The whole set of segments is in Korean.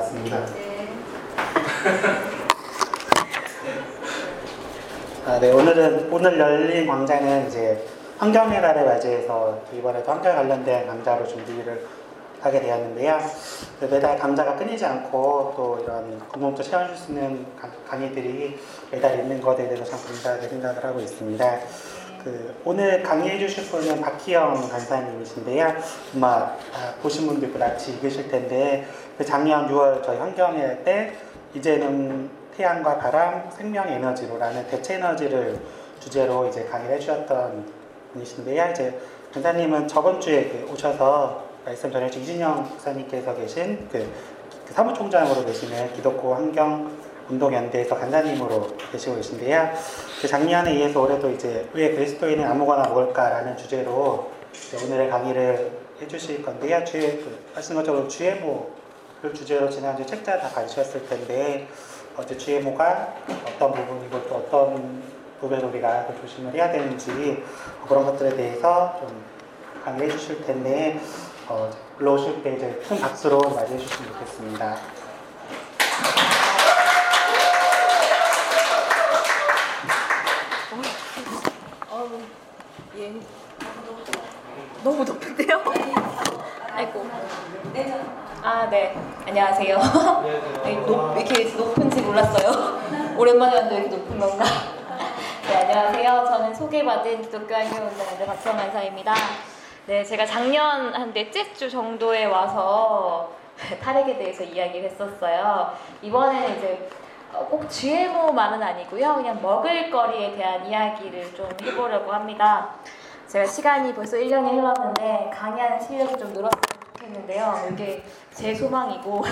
나왔습니다. 네. 아, 네, 오늘 열린 강좌는 이제 환경의 날을 맞이해서 이번에도 환경 관련된 강좌로 준비를 하게 되었는데요. 매달 강좌가 끊이지 않고 또 이런 궁금증 채워줄 수 있는 강의들이 매달 있는 것에 대해서 참 감사하게 생각을 하고 있습니다. 오늘 강의해 주실 분은 박희영 강사님이신데요. 아마 보신 분도 있고 같이 읽으실 텐데 작년 6월 저희 환경회 때 이제는 태양과 바람, 생명에너지로라는 대체에너지를 주제로 이제 강의를 해주셨던 분이신데요. 이제 강사님은 저번 주에 오셔서 말씀 전해주신 이진영 박사님께서 계신 그 사무총장으로 계시는 기독교 환경운동연대에서 간사님으로 계시고 계신데요. 작년에 이어서 올해도 이제 왜 그리스도인은 아무거나 먹을까라는 주제로 오늘의 강의를 해주실 건데요. 말씀 것처럼 GMO를 주제로 지난주 책자 다 가르쳤을 텐데 어제 GMO가 어떤 부분이고 또 어떤 부분을 우리가 조심을 해야 되는지 그런 것들에 대해서 좀 강의해 주실 텐데. 불러오실 때 이제 큰 박수로 맞이해 주시면 좋겠습니다. 예. 너무 높은데요? 아이고. 아, 네. 안녕하세요. 왜 이렇게 높은지 몰랐어요. 오랜만에 왔는데 이렇게 높은 건가? 네, 안녕하세요. 저는 소개받은 기독교 환경운동연대 박희영 간사입니다. 네, 제가 작년 한 넷째 주 정도에 와서 탈핵에 대해서 이야기를 했었어요. 이번에는 이제 꼭 GMO만은 아니고요. 그냥 먹을거리에 대한 이야기를 좀 해보려고 합니다. 제가 시간이 벌써 1년이 흘렀는데 강의하는 실력이 좀 늘었으면 좋겠는데요. 이게 제 소망이고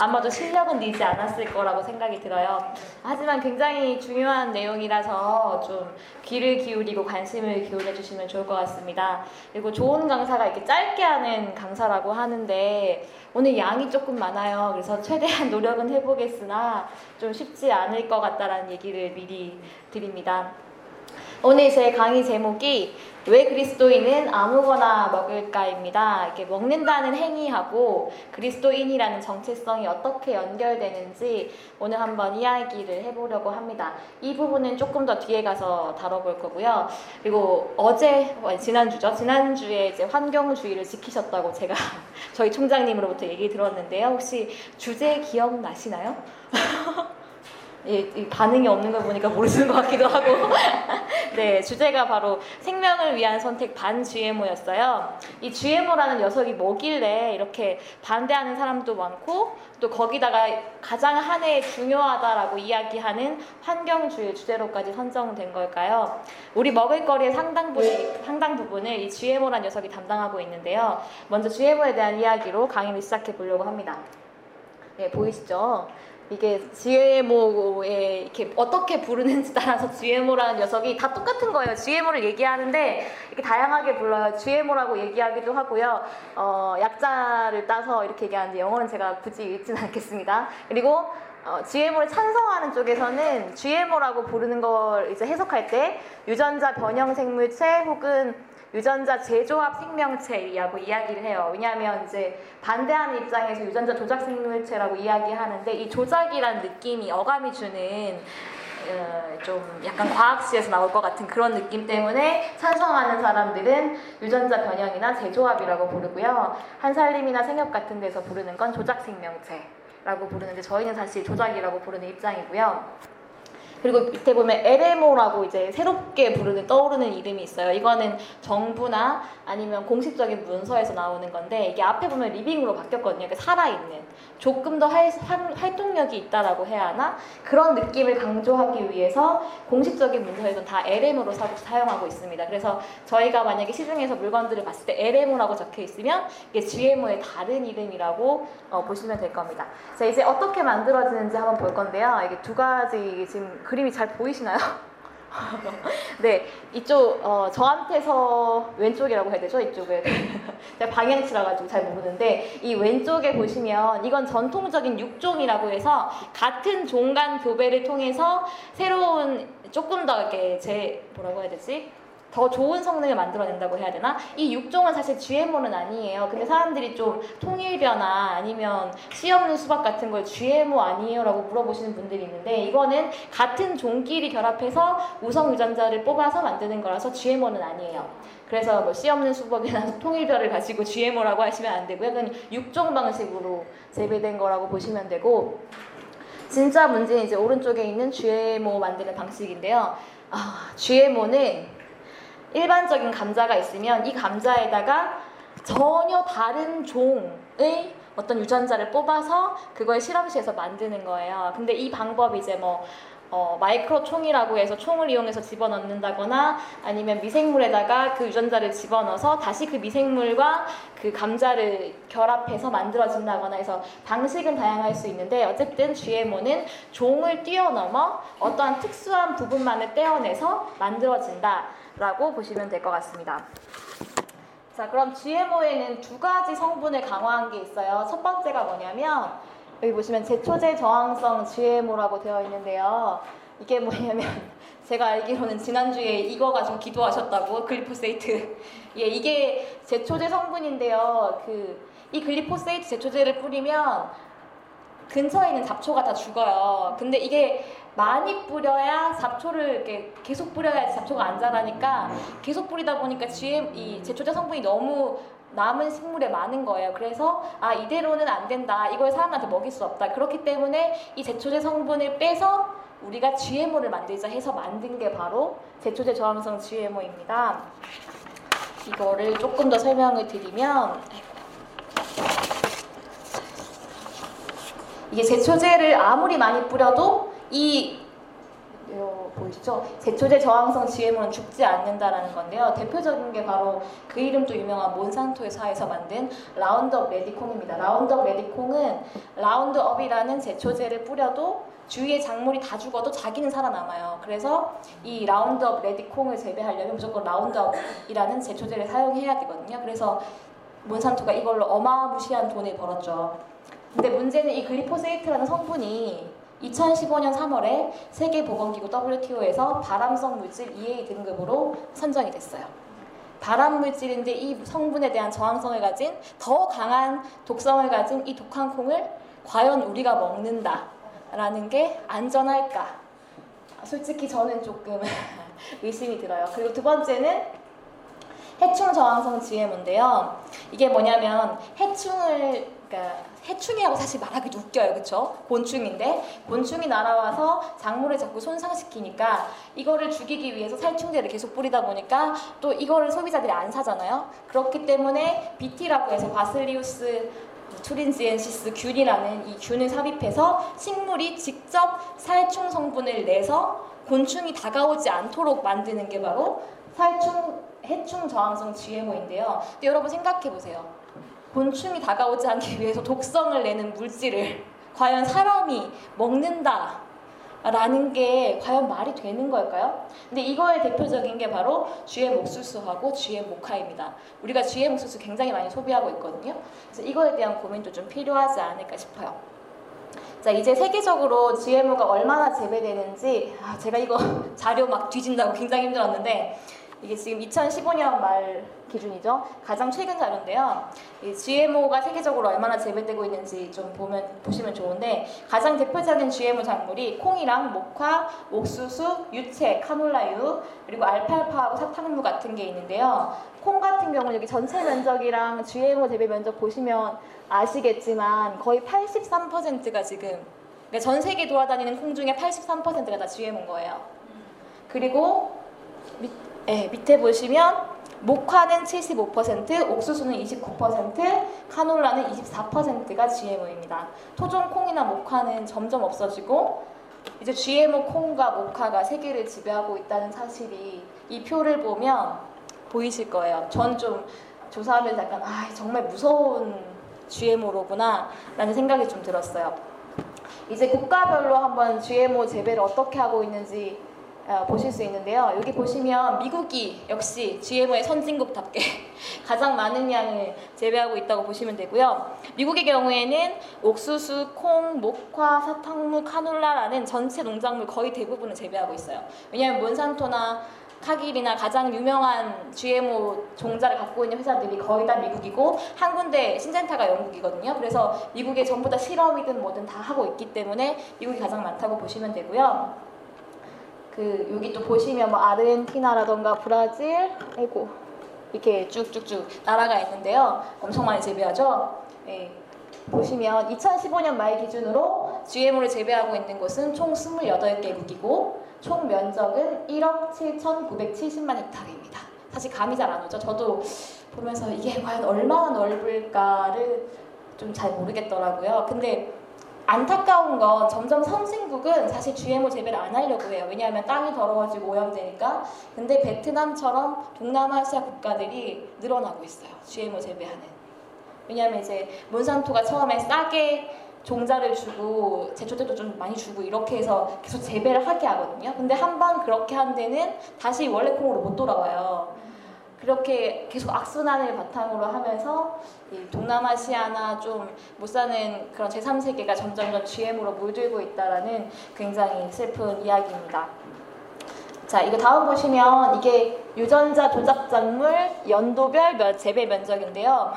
아마도 실력은 늘지 않았을 거라고 생각이 들어요. 하지만 굉장히 중요한 내용이라서 좀 귀를 기울이고 관심을 기울여주시면 좋을 것 같습니다. 그리고 좋은 강사가 이렇게 짧게 하는 강사라고 하는데 오늘 양이 조금 많아요. 그래서 최대한 노력은 해보겠으나 좀 쉽지 않을 것 같다라는 얘기를 미리 드립니다. 오늘 제 강의 제목이 왜 그리스도인은 아무거나 먹을까입니다. 이렇게 먹는다는 행위하고 그리스도인이라는 정체성이 어떻게 연결되는지 오늘 한번 이야기를 해보려고 합니다. 이 부분은 조금 더 뒤에 가서 다뤄볼 거고요. 그리고 지난주에 이제 환경주의를 지키셨다고 제가 저희 총장님으로부터 얘기 들었는데요. 혹시 주제 기억나시나요? 예, 반응이 없는 걸 보니까 모르시는 것 같기도 하고 네, 주제가 바로 생명을 위한 선택 반 GMO였어요. 이 GMO라는 녀석이 뭐길래 이렇게 반대하는 사람도 많고 또 거기다가 가장 한 해에 중요하다라고 이야기하는 환경주의 주제로까지 선정된 걸까요? 우리 먹을거리의 상당 부분을 이 GMO라는 녀석이 담당하고 있는데요. 먼저 GMO에 대한 이야기로 강의를 시작해 보려고 합니다. 네, 보이시죠? 이게 GMO에 이렇게 어떻게 부르는지 따라서 GMO라는 녀석이 다 똑같은 거예요. GMO를 얘기하는데 이렇게 다양하게 불러요. GMO라고 얘기하기도 하고요. 약자를 따서 이렇게 얘기하는데 영어는 제가 굳이 읽지는 않겠습니다. 그리고 GMO를 찬성하는 쪽에서는 GMO라고 부르는 걸 이제 해석할 때 유전자 변형 생물체 혹은 유전자 재조합 생명체라고 이야기를 해요. 왜냐하면 이제 반대하는 입장에서 유전자 조작 생물체라고 이야기하는데 이 조작이란 느낌이 어감이 주는 좀 약간 과학시에서 나올 것 같은 그런 느낌 때문에 찬성하는 사람들은 유전자 변형이나 재조합이라고 부르고요. 한살림이나 생협 같은 데서 부르는 건 조작 생명체라고 부르는데 저희는 사실 조작이라고 부르는 입장이고요. 그리고 밑에 보면 LMO라고 이제 새롭게 떠오르는 이름이 있어요. 이거는 정부나 아니면 공식적인 문서에서 나오는 건데 이게 앞에 보면 리빙으로 바뀌었거든요. 그러니까 살아있는, 조금 더 활동력이 있다라고 해야 하나? 그런 느낌을 강조하기 위해서 공식적인 문서에서는 다 LMO로 사용하고 있습니다. 그래서 저희가 만약에 시중에서 물건들을 봤을 때 LMO라고 적혀 있으면 이게 GMO의 다른 이름이라고 보시면 될 겁니다. 자, 이제 어떻게 만들어지는지 한번 볼 건데요. 이게 두 가지 지금 그림이 잘 보이시나요? 네, 이쪽 저한테서 왼쪽이라고 해야 되죠? 이쪽을 제가 방향치라 가지고 잘 모르는데 이 왼쪽에 보시면 이건 전통적인 육종이라고 해서 같은 종 간 교배를 통해서 새로운 조금 더 이렇게 뭐라고 해야 되지? 더 좋은 성능을 만들어낸다고 해야 되나? 이 육종은 사실 GMO는 아니에요. 근데 사람들이 좀 통일벼나 아니면 씨 없는 수박 같은 걸 GMO 아니에요? 라고 물어보시는 분들이 있는데, 이거는 같은 종끼리 결합해서 우성 유전자를 뽑아서 만드는 거라서 GMO는 아니에요. 그래서 뭐 씨 없는 수박이나 통일벼를 가지고 GMO라고 하시면 안 되고요. 그건 육종 방식으로 재배된 거라고 보시면 되고, 진짜 문제는 이제 오른쪽에 있는 GMO 만드는 방식인데요. GMO는 일반적인 감자가 있으면 이 감자에다가 전혀 다른 종의 어떤 유전자를 뽑아서 그걸 실험실에서 만드는 거예요. 근데 이 방법이 이제 뭐 마이크로 총이라고 해서 총을 이용해서 집어넣는다거나, 아니면 미생물에다가 그 유전자를 집어넣어서 다시 그 미생물과 그 감자를 결합해서 만들어진다거나 해서 방식은 다양할 수 있는데, 어쨌든 GMO는 종을 뛰어넘어 어떠한 특수한 부분만을 떼어내서 만들어진다라고 보시면 될 것 같습니다. 자, 그럼 GMO에는 두 가지 성분을 강화한 게 있어요. 첫 번째가 뭐냐면, 여기 보시면 제초제 저항성 GMO라고 되어 있는데요. 이게 뭐냐면, 제가 알기로는 지난주에 이거 가지고 기도하셨다고, 글리포세이트. 예, 이게 제초제 성분인데요. 이 글리포세이트 제초제를 뿌리면 근처에 있는 잡초가 다 죽어요. 근데 이게 많이 뿌려야 잡초를 이렇게 계속 뿌려야지 잡초가 안 자라니까, 계속 뿌리다 보니까 이 제초제 성분이 너무 남은 식물에 많은 거예요. 그래서 이대로는 안 된다, 이걸 사람한테 먹일 수 없다, 그렇기 때문에 이 제초제 성분을 빼서 우리가 GMO를 만들자 해서 만든 게 바로 제초제 저항성 GMO입니다. 이거를 조금 더 설명을 드리면, 이게 제초제를 아무리 많이 뿌려도 보이시죠? 제초제 저항성 GMO는 죽지 않는다라는 건데요. 대표적인 게 바로 그 이름도 유명한 몬산토 회사에서 만든 라운드업 레디콩입니다. 라운드업 레디콩은 라운드업이라는 제초제를 뿌려도 주위의 작물이 다 죽어도 자기는 살아남아요. 그래서 이 라운드업 레디콩을 재배하려면 무조건 라운드업이라는 제초제를 사용해야 되거든요. 그래서 몬산토가 이걸로 어마무시한 돈을 벌었죠. 근데 문제는 이 글리포세이트라는 성분이 2015년 3월에 세계보건기구 WTO에서 발암성 물질 EA 등급으로 선정이 됐어요. 발암 물질인데 이 성분에 대한 저항성을 가진, 더 강한 독성을 가진 이 독한 콩을 과연 우리가 먹는다라는 게 안전할까? 솔직히 저는 조금 의심이 들어요. 그리고 두 번째는 해충 저항성 GMO인데요. 이게 뭐냐면, 그러니까 해충이라고 사실 말하기도 웃겨요, 그렇죠? 곤충인데, 곤충이 날아와서 작물을 자꾸 손상시키니까 이거를 죽이기 위해서 살충제를 계속 뿌리다 보니까 또 이거를 소비자들이 안 사잖아요. 그렇기 때문에 BT라고 해서 바실리우스 투린지엔시스 균이라는 이 균을 삽입해서 식물이 직접 살충 성분을 내서 곤충이 다가오지 않도록 만드는 게 바로 해충 저항성 GMO인데요. 근데 여러분 생각해 보세요. 곤충이 다가오지 않기 위해서 독성을 내는 물질을 과연 사람이 먹는다라는 게 과연 말이 되는 걸까요? 근데 이거의 대표적인 게 바로 GM 옥수수하고 GM 모카입니다. 우리가 GM 옥수수 굉장히 많이 소비하고 있거든요. 그래서 이거에 대한 고민도 좀 필요하지 않을까 싶어요. 자, 이제 세계적으로 GMO가 얼마나 재배되는지, 제가 이거 자료 막 뒤진다고 굉장히 힘들었는데, 이게 지금 2015년 말 기준이죠. 가장 최근 자료인데요. 이 GMO가 세계적으로 얼마나 재배되고 있는지 좀 보시면 좋은데, 가장 대표적인 GMO 작물이 콩이랑 목화, 옥수수, 유채, 카놀라유, 그리고 알팔파하고 사탕무 같은 게 있는데요. 콩 같은 경우는 여기 전체 면적이랑 GMO 재배 면적 보시면 아시겠지만 거의 83%가 지금, 그러니까 전 세계 돌아다니는 콩 중에 83%가 다 GMO인 거예요. 그리고 밑에 보시면 목화는 75%, 옥수수는 29%, 카놀라는 24%가 GMO입니다. 토종 콩이나 목화는 점점 없어지고, 이제 GMO 콩과 목화가 세계를 지배하고 있다는 사실이 이 표를 보면 보이실 거예요. 전 좀 조사하면서 약간 정말 무서운 GMO로구나 라는 생각이 좀 들었어요. 이제 국가별로 한번 GMO 재배를 어떻게 하고 있는지 보실 수 있는데요. 여기 보시면 미국이 역시 GMO의 선진국답게 가장 많은 양을 재배하고 있다고 보시면 되고요. 미국의 경우에는 옥수수, 콩, 목화, 사탕무, 카놀라라는 전체 농작물 거의 대부분을 재배하고 있어요. 왜냐하면 몬산토나 카길이나 가장 유명한 GMO 종자를 갖고 있는 회사들이 거의 다 미국이고 한 군데 신젠타가 영국이거든요. 그래서 미국에 전부 다 실험이든 뭐든 다 하고 있기 때문에 미국이 가장 많다고 보시면 되고요. 그 여기 또 보시면 뭐 아르헨티나라던가 브라질, 아이고 이렇게 쭉쭉쭉 나라가 있는데요. 엄청 많이 재배하죠. 네. 보시면 2015년 말 기준으로 GMO를 재배하고 있는 곳은 총 28개국이고 총 면적은 1억 7,970만 헥타르입니다. 사실 감이 잘 안 오죠. 저도 보면서 이게 과연 얼마나 넓을까를 좀 잘 모르겠더라고요. 근데 안타까운 건 점점 선진국은 사실 GMO 재배를 안 하려고 해요. 왜냐하면 땅이 더러워지고 오염되니까. 근데 베트남처럼 동남아시아 국가들이 늘어나고 있어요. GMO 재배하는. 왜냐하면 이제 몬산토가 처음에 싸게 종자를 주고 제초 때도 좀 많이 주고 이렇게 해서 계속 재배를 하게 하거든요. 근데 한 번 그렇게 한 데는 다시 원래 콩으로 못 돌아와요. 그렇게 계속 악순환을 바탕으로 하면서 이 동남아시아나 좀 못 사는 그런 제3세계가 점점 GM으로 물들고 있다라는 굉장히 슬픈 이야기입니다. 자, 이거 다음 보시면 이게 유전자 조작 작물 연도별 재배 면적인데요.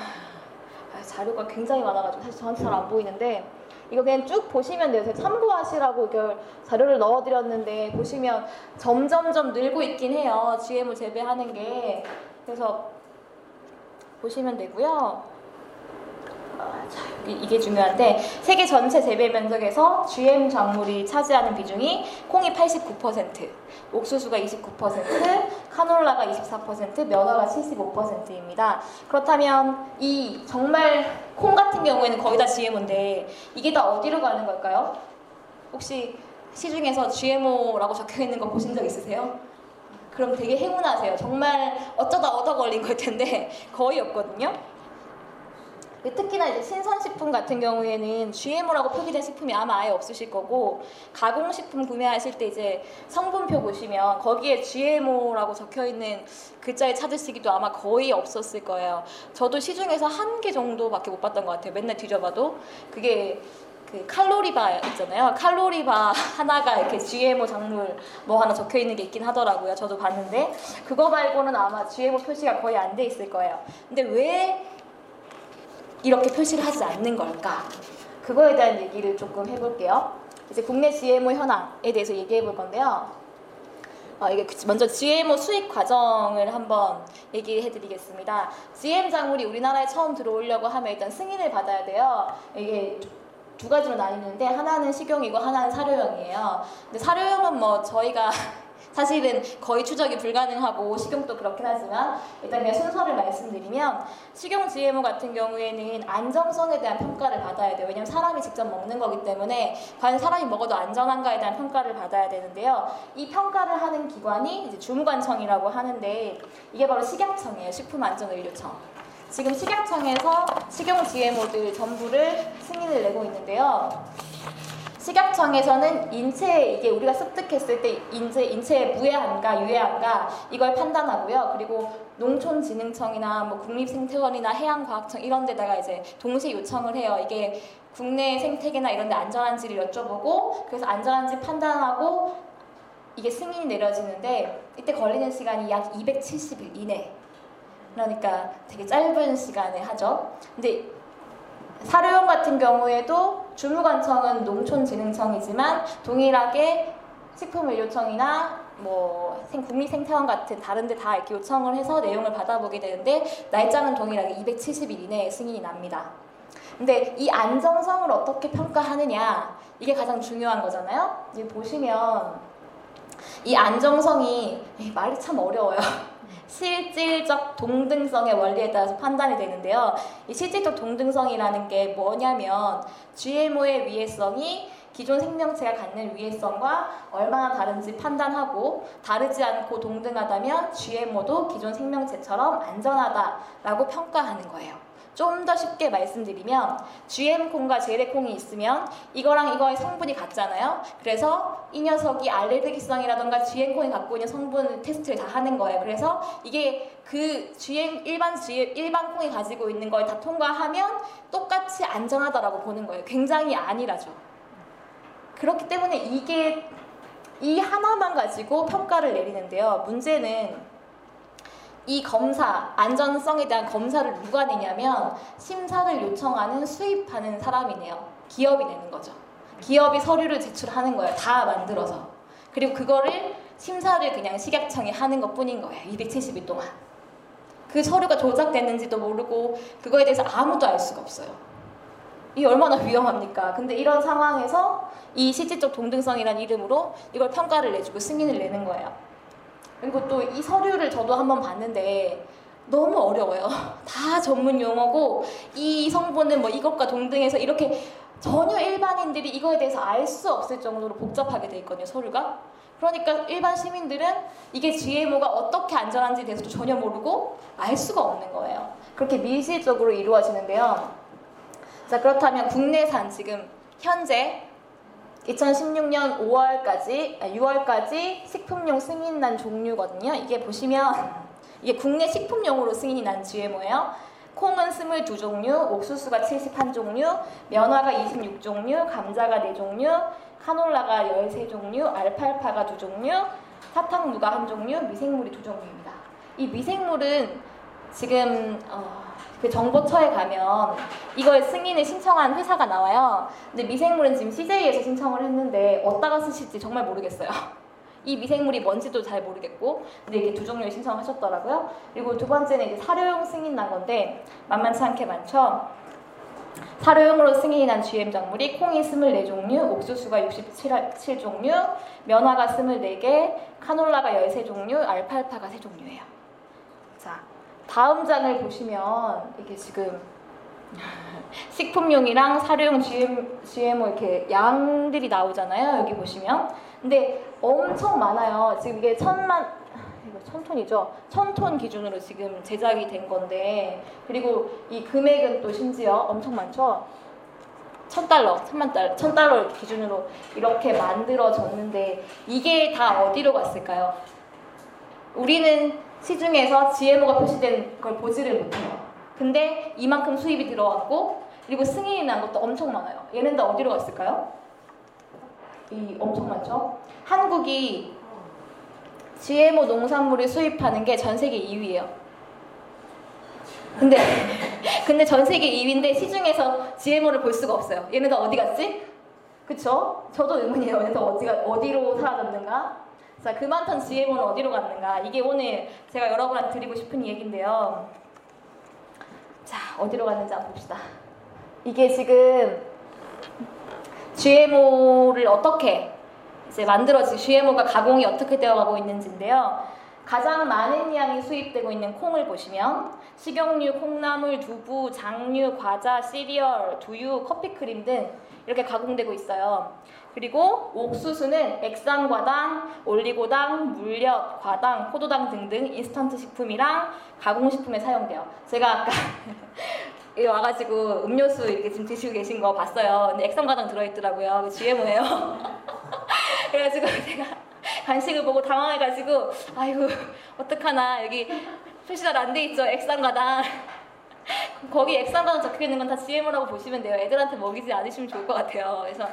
자료가 굉장히 많아가지고 사실 저한테 잘 안 보이는데 이거 그냥 쭉 보시면 돼요. 제가 참고하시라고 이걸 자료를 넣어드렸는데 보시면 점점점 늘고 있긴 해요. GM을 재배하는 게. 그래서 보시면 되고요. 자, 이게 중요한데 세계 전체 재배 면적에서 GM 작물이 차지하는 비중이 콩이 89%, 옥수수가 29%, 카놀라가 24%, 면화가 75%입니다. 그렇다면 이 정말 콩 같은 경우에는 거의 다 GMO인데 이게 다 어디로 가는 걸까요? 혹시 시중에서 GMO라고 적혀있는 거 보신 적 있으세요? 그럼 되게 행운하세요. 정말 어쩌다 얻어 걸린 걸 텐데 거의 없거든요. 특히나 이제 신선식품 같은 경우에는 GMO라고 표기된 식품이 아마 아예 없으실 거고 가공식품 구매하실 때 이제 성분표 보시면 거기에 GMO라고 적혀있는 글자에 찾으시기도 아마 거의 없었을 거예요. 저도 시중에서 한 개 정도밖에 못 봤던 것 같아요. 맨날 뒤져봐도. 그게 그 칼로리바 있잖아요. 칼로리바 하나가 이렇게 GMO 작물 뭐 하나 적혀있는 게 있긴 하더라고요. 저도 봤는데 그거 말고는 아마 GMO 표시가 거의 안 돼 있을 거예요. 근데 왜 이렇게 표시를 하지 않는 걸까? 그거에 대한 얘기를 조금 해볼게요. 이제 국내 GMO 현황에 대해서 얘기해 볼 건데요. 이게 먼저 GMO 수입 과정을 한번 얘기해 드리겠습니다. GM 작물이 우리나라에 처음 들어오려고 하면 일단 승인을 받아야 돼요. 이게 두 가지로 나뉘는데 하나는 식용이고 하나는 사료용이에요. 근데 사료용은 뭐 저희가 사실은 거의 추적이 불가능하고 식용도 그렇긴 하지만 일단 그냥 순서를 말씀드리면 식용 GMO 같은 경우에는 안정성에 대한 평가를 받아야 돼요. 왜냐하면 사람이 직접 먹는 거기 때문에 과연 사람이 먹어도 안전한가에 대한 평가를 받아야 되는데요. 이 평가를 하는 기관이 이제 주무관청이라고 하는데 이게 바로 식약청이에요. 식품안전의료청. 지금 식약청에서 식용 GMO들 전부를 승인을 내고 있는데요. 식약청에서는 인체에 이게 우리가 습득했을 때 인체에 무해한가 유해한가 이걸 판단하고요. 그리고 농촌진흥청이나 뭐 국립생태원이나 해양과학청 이런 데다가 이제 동시에 요청을 해요. 이게 국내 생태계나 이런 데 안전한지를 여쭤보고 그래서 안전한지 판단하고 이게 승인이 내려지는데 이때 걸리는 시간이 약 270일 이내. 그러니까 되게 짧은 시간에 하죠. 근데 사료용 같은 경우에도 주무관청은 농촌진흥청이지만 동일하게 식품의료청이나 뭐 국립생태원 같은 다른 데 다 이렇게 요청을 해서 내용을 받아보게 되는데 날짜는 동일하게 270일 이내에 승인이 납니다. 근데 이 안정성을 어떻게 평가하느냐 이게 가장 중요한 거잖아요. 이제 보시면 이 안정성이 말이 참 어려워요. 실질적 동등성의 원리에 따라서 판단이 되는데요. 이 실질적 동등성이라는 게 뭐냐면 GMO의 위해성이 기존 생명체가 갖는 위해성과 얼마나 다른지 판단하고 다르지 않고 동등하다면 GMO도 기존 생명체처럼 안전하다라고 평가하는 거예요. 좀 더 쉽게 말씀드리면 GM콩과 재래콩이 있으면 이거랑 이거의 성분이 같잖아요. 그래서 이 녀석이 알레르기성이라던가 GM콩이 갖고 있는 성분 테스트를 다 하는 거예요. 그래서 이게 그 일반 콩이 가지고 있는 걸 다 통과하면 똑같이 안전하다라고 보는 거예요. 굉장히 안일하죠. 그렇기 때문에 이게 이 하나만 가지고 평가를 내리는데요. 문제는 이 검사, 안전성에 대한 검사를 누가 내냐면 심사를 요청하는 수입하는 사람이네요. 기업이 내는 거죠. 기업이 서류를 제출하는 거예요. 다 만들어서. 그리고 그거를 심사를 그냥 식약청이 하는 것뿐인 거예요. 270일 동안. 그 서류가 조작됐는지도 모르고 그거에 대해서 아무도 알 수가 없어요. 이게 얼마나 위험합니까? 근데 이런 상황에서 이 실질적 동등성이라는 이름으로 이걸 평가를 내주고 승인을 내는 거예요. 그리고 또 이 서류를 저도 한번 봤는데 너무 어려워요. 다 전문 용어고 이 성분은 뭐 이것과 동등해서 이렇게 전혀 일반인들이 이거에 대해서 알 수 없을 정도로 복잡하게 돼 있거든요, 서류가. 그러니까 일반 시민들은 이게 GMO가 어떻게 안전한지에 대해서도 전혀 모르고 알 수가 없는 거예요. 그렇게 밀실적으로 이루어지는데요. 자, 그렇다면 국내산 지금 현재 2016년 6월까지 식품용 승인 난 종류거든요. 이게 보시면 이게 국내 식품용으로 승인이 난 GMO예요. 콩은 22종류, 옥수수가 71종류, 면화가 26종류, 감자가 4종류, 카놀라가 13종류, 알팔파가 2종류, 사탕무가 1종류, 미생물이 2종류입니다. 이 미생물은 지금 그 정보처에 가면 이걸 승인을 신청한 회사가 나와요. 근데 미생물은 지금 CJ에서 신청을 했는데 어디다가 쓰실지 정말 모르겠어요. 이 미생물이 뭔지도 잘 모르겠고, 근데 이게 2종류를 신청하셨더라고요. 그리고 두 번째는 이제 사료용 승인 난 건데 만만치 않게 많죠. 사료용으로 승인이 난 GM 작물이 콩이 24종류, 옥수수가 67종류, 면화가 24개, 카놀라가 13종류, 알팔파가 3종류예요. 자, 다음 장을 보시면 이게 지금 식품용이랑 사료용 GMO 이렇게 양들이 나오잖아요. 여기 보시면. 근데 엄청 많아요. 지금 이게 이거 1000톤이죠. 1000톤 기준으로 지금 제작이 된 건데, 그리고 이 금액은 또 심지어 엄청 많죠. 1000달러 기준으로 이렇게 만들어졌는데 이게 다 어디로 갔을까요? 우리는 시중에서 GMO가 표시된 걸 보지를 못해요. 근데 이만큼 수입이 들어왔고, 그리고 승인이 난 것도 엄청 많아요. 얘는 다 어디로 갔을까요? 이 엄청 많죠? 한국이 GMO 농산물을 수입하는 게 전 세계 2위예요. 근데 전 세계 2위인데 시중에서 GMO를 볼 수가 없어요. 얘네 다 어디 갔지? 그쵸? 저도 의문이에요. 얘네 다 어디로 사라졌는가? 자, 그 많던 GMO는 어디로 갔는가? 이게 오늘 제가 여러분한테 드리고 싶은 얘기인데요. 자, 어디로 갔는지 한번 봅시다. 이게 지금 GMO를 어떻게 이제 GMO가 가공이 어떻게 되어가고 있는지인데요. 가장 많은 양이 수입되고 있는 콩을 보시면 식용유, 콩나물, 두부, 장류, 과자, 시리얼, 두유, 커피크림 등 이렇게 가공되고 있어요. 그리고 옥수수는 액상과당, 올리고당, 물엿, 과당, 포도당 등등 인스턴트 식품이랑 가공식품에 사용돼요. 제가 아까 여기 와가지고 음료수 이렇게 지금 드시고 계신 거 봤어요. 근데 액상과당 들어있더라고요. GMO예요. 그래가지고 제가 간식을 보고 당황해가지고 아이고 어떡하나, 여기 표시가 안 돼 있죠, 액상과당. 거기 액상과당 적혀있는 건 다 GMO라고 보시면 돼요. 애들한테 먹이지 않으시면 좋을 것 같아요. 그래서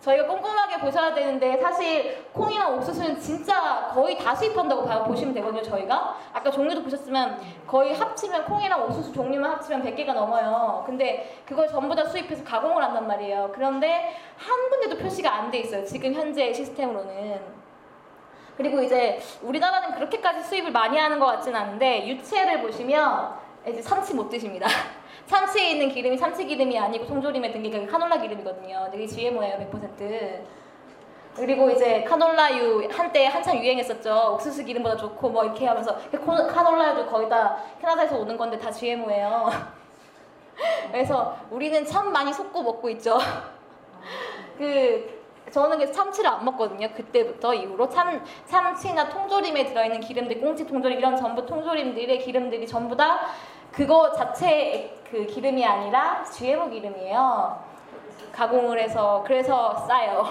저희가 꼼꼼하게 보셔야 되는데, 사실 콩이랑 옥수수는 진짜 거의 다 수입한다고 보시면 되거든요, 저희가. 아까 종류도 보셨지만 거의 합치면 콩이랑 옥수수 종류만 합치면 100개가 넘어요. 근데 그걸 전부 다 수입해서 가공을 한단 말이에요. 그런데 한 군데도 표시가 안 돼 있어요, 지금 현재 시스템으로는. 그리고 이제 우리나라는 그렇게까지 수입을 많이 하는 것 같진 않은데, 유채를 보시면 이제 참치 못 드십니다. 참치에 있는 기름이 참치 기름이 아니고 통조림에 든 게 카놀라 기름이거든요. 이게 GMO예요, 100%. 그리고 이제 카놀라유 한때 한참 유행했었죠. 옥수수 기름보다 좋고 뭐 이렇게 하면서. 카놀라유도 거의 다 캐나다에서 오는 건데 다 GMO예요. 그래서 우리는 참 많이 속고 먹고 있죠. 저는 그래서 참치를 안 먹거든요. 그때부터 이후로 참치나 통조림에 들어있는 기름들, 꽁치 통조림 이런 전부 통조림들의 기름들이 전부 다 그거 자체의 그 기름이 아니라 GMO 기름이에요. 가공을 해서. 그래서 싸요.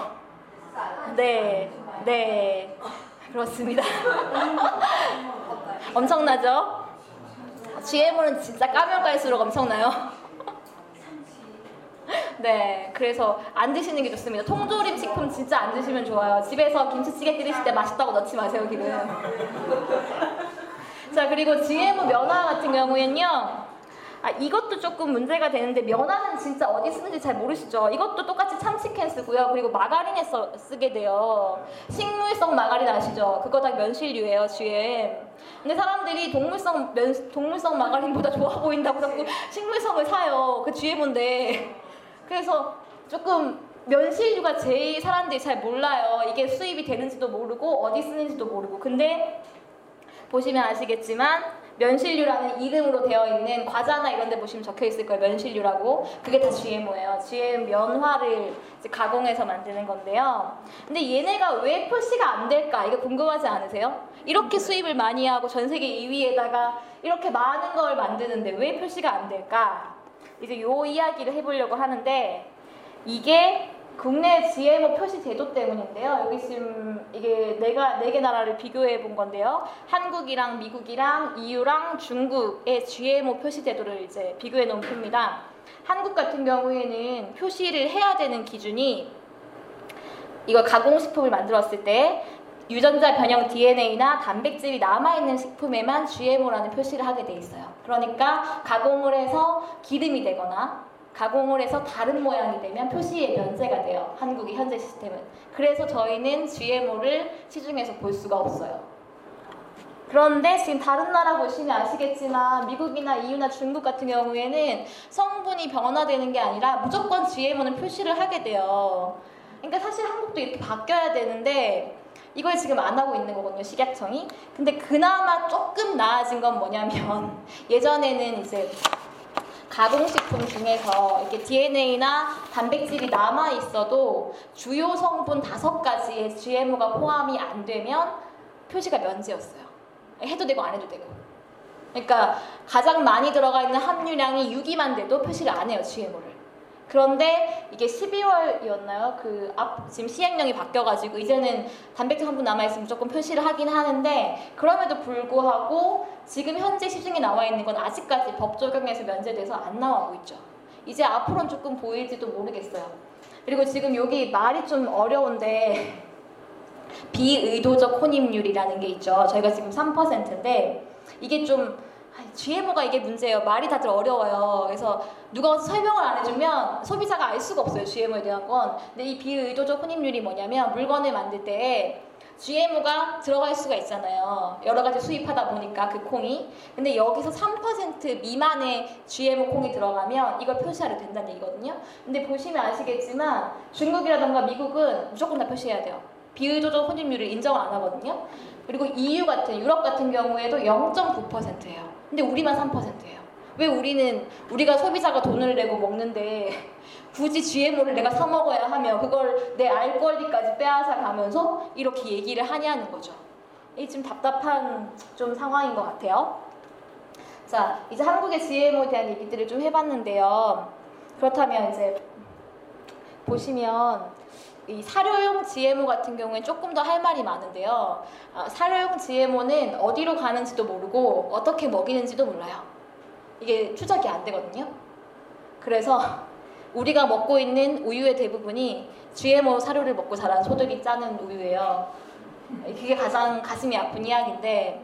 네, 그렇습니다. 엄청나죠? GMO는 진짜 까면 갈수록 엄청나요. 네, 그래서 안 드시는 게 좋습니다. 통조림 식품 진짜 안 드시면 좋아요. 집에서 김치찌개 끓이실 때 맛있다고 넣지 마세요, 기름. 자, 그리고 GMO 면화 같은 경우에는요, 아, 이것도 조금 문제가 되는데, 면화는 진짜 어디 쓰는지 잘 모르시죠? 이것도 똑같이 참치캔 쓰고요. 그리고 마가린에 쓰게 돼요. 식물성 마가린 아시죠? 그거 다 면실류예요, GM. 근데 사람들이 동물성 마가린보다 좋아 보인다고 자꾸 식물성을 사요. 그 GM인데. 그래서 조금 면실류가 제일 사람들이 잘 몰라요. 이게 수입이 되는지도 모르고, 어디 쓰는지도 모르고. 근데 보시면 아시겠지만, 면실류라는 이름으로 되어 있는 과자나 이런 데 보시면 적혀 있을 거예요. 면실류라고. 그게 다 GMO예요. GM 면화를 이제 가공해서 만드는 건데요. 근데 얘네가 왜 표시가 안 될까? 이게 궁금하지 않으세요? 이렇게 수입을 많이 하고 전 세계 2위에다가 이렇게 많은 걸 만드는데 왜 표시가 안 될까? 이제 요 이야기를 해보려고 하는데, 이게 국내 GMO 표시 제도 때문인데요. 여기 지금 이게 네 개 나라를 비교해 본 건데요. 한국이랑 미국이랑 EU랑 중국의 GMO 표시 제도를 이제 비교해 놓은 겁니다. 한국 같은 경우에는 표시를 해야 되는 기준이, 이거 가공식품을 만들었을 때 유전자 변형 DNA나 단백질이 남아있는 식품에만 GMO라는 표시를 하게 돼 있어요. 그러니까 가공을 해서 기름이 되거나 가공을 해서 다른 모양이 되면 표시에 면제가 돼요. 한국의 현재 시스템은. 그래서 저희는 GMO를 시중에서 볼 수가 없어요. 그런데 지금 다른 나라 보시면 아시겠지만 미국이나 EU나 중국 같은 경우에는 성분이 변화되는 게 아니라 무조건 GMO는 표시를 하게 돼요. 그러니까 사실 한국도 이렇게 바뀌어야 되는데 이걸 지금 안 하고 있는 거거든요, 식약청이. 근데 그나마 조금 나아진 건 뭐냐면, 예전에는 이제 가공식품 중에서 이렇게 DNA나 단백질이 남아있어도 주요 성분 5가지의 GMO가 포함이 안 되면 표시가 면제였어요. 해도 되고 안 해도 되고. 그러니까 가장 많이 들어가 있는 함유량이 6이만 돼도 표시를 안 해요, GMO를. 그런데 이게 12월이었나요? 지금 시행령이 바뀌어가지고 이제는 단백질 성분 남아있으면 무조건 표시를 하긴 하는데, 그럼에도 불구하고 지금 현재 시중에 나와 있는 건 아직까지 법 적용에서 면제돼서 안 나오고 있죠. 이제 앞으로는 조금 보일지도 모르겠어요. 그리고 지금 여기 말이 좀 어려운데 비의도적 혼입률이라는 게 있죠. 저희가 지금 3%인데 이게 좀 GMO가 이게 문제예요. 말이 다들 어려워요. 그래서 누가 와서 설명을 안 해주면 소비자가 알 수가 없어요, GMO에 대한 건. 근데 이 비의도적 혼입률이 뭐냐면, 물건을 만들 때 GMO가 들어갈 수가 있잖아요. 여러 가지 수입하다 보니까 그 콩이. 근데 여기서 3% 미만의 GMO 콩이 들어가면 이걸 표시하려 된다는 얘기거든요. 근데 보시면 아시겠지만 중국이라던가 미국은 무조건 다 표시해야 돼요. 비의도적 혼입률을 인정을 안 하거든요. 그리고 EU 같은, 유럽 같은 경우에도 0.9%예요. 근데 우리만 3%예요. 왜 우리는, 우리가 소비자가 돈을 내고 먹는데 굳이 GMO를 내가 사 먹어야 하며 그걸 내 알 권리까지 빼앗아 가면서 이렇게 얘기를 하냐는 거죠. 이게 지금 답답한 좀 상황인 것 같아요. 자, 이제 한국의 GMO에 대한 얘기들을 좀 해봤는데요. 그렇다면 이제 보시면 이 사료용 GMO 같은 경우엔 조금 더 할 말이 많은데요. 사료용 GMO는 어디로 가는지도 모르고 어떻게 먹이는지도 몰라요. 이게 추적이 안 되거든요. 그래서 우리가 먹고 있는 우유의 대부분이 GMO 사료를 먹고 자란 소들이 짜는 우유예요. 그게 가장 가슴이 아픈 이야기인데,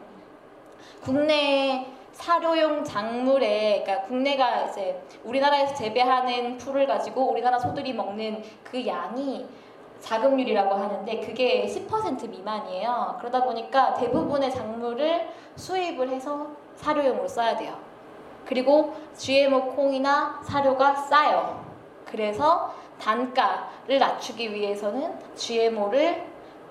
국내에 사료용 작물에, 그러니까 국내가 이제 우리나라에서 재배하는 풀을 가지고 우리나라 소들이 먹는 그 양이 자급률이라고 하는데 그게 10% 미만이에요. 그러다 보니까 대부분의 작물을 수입을 해서 사료용으로 써야 돼요. 그리고 GMO 콩이나 사료가 싸요. 그래서 단가를 낮추기 위해서는 GMO를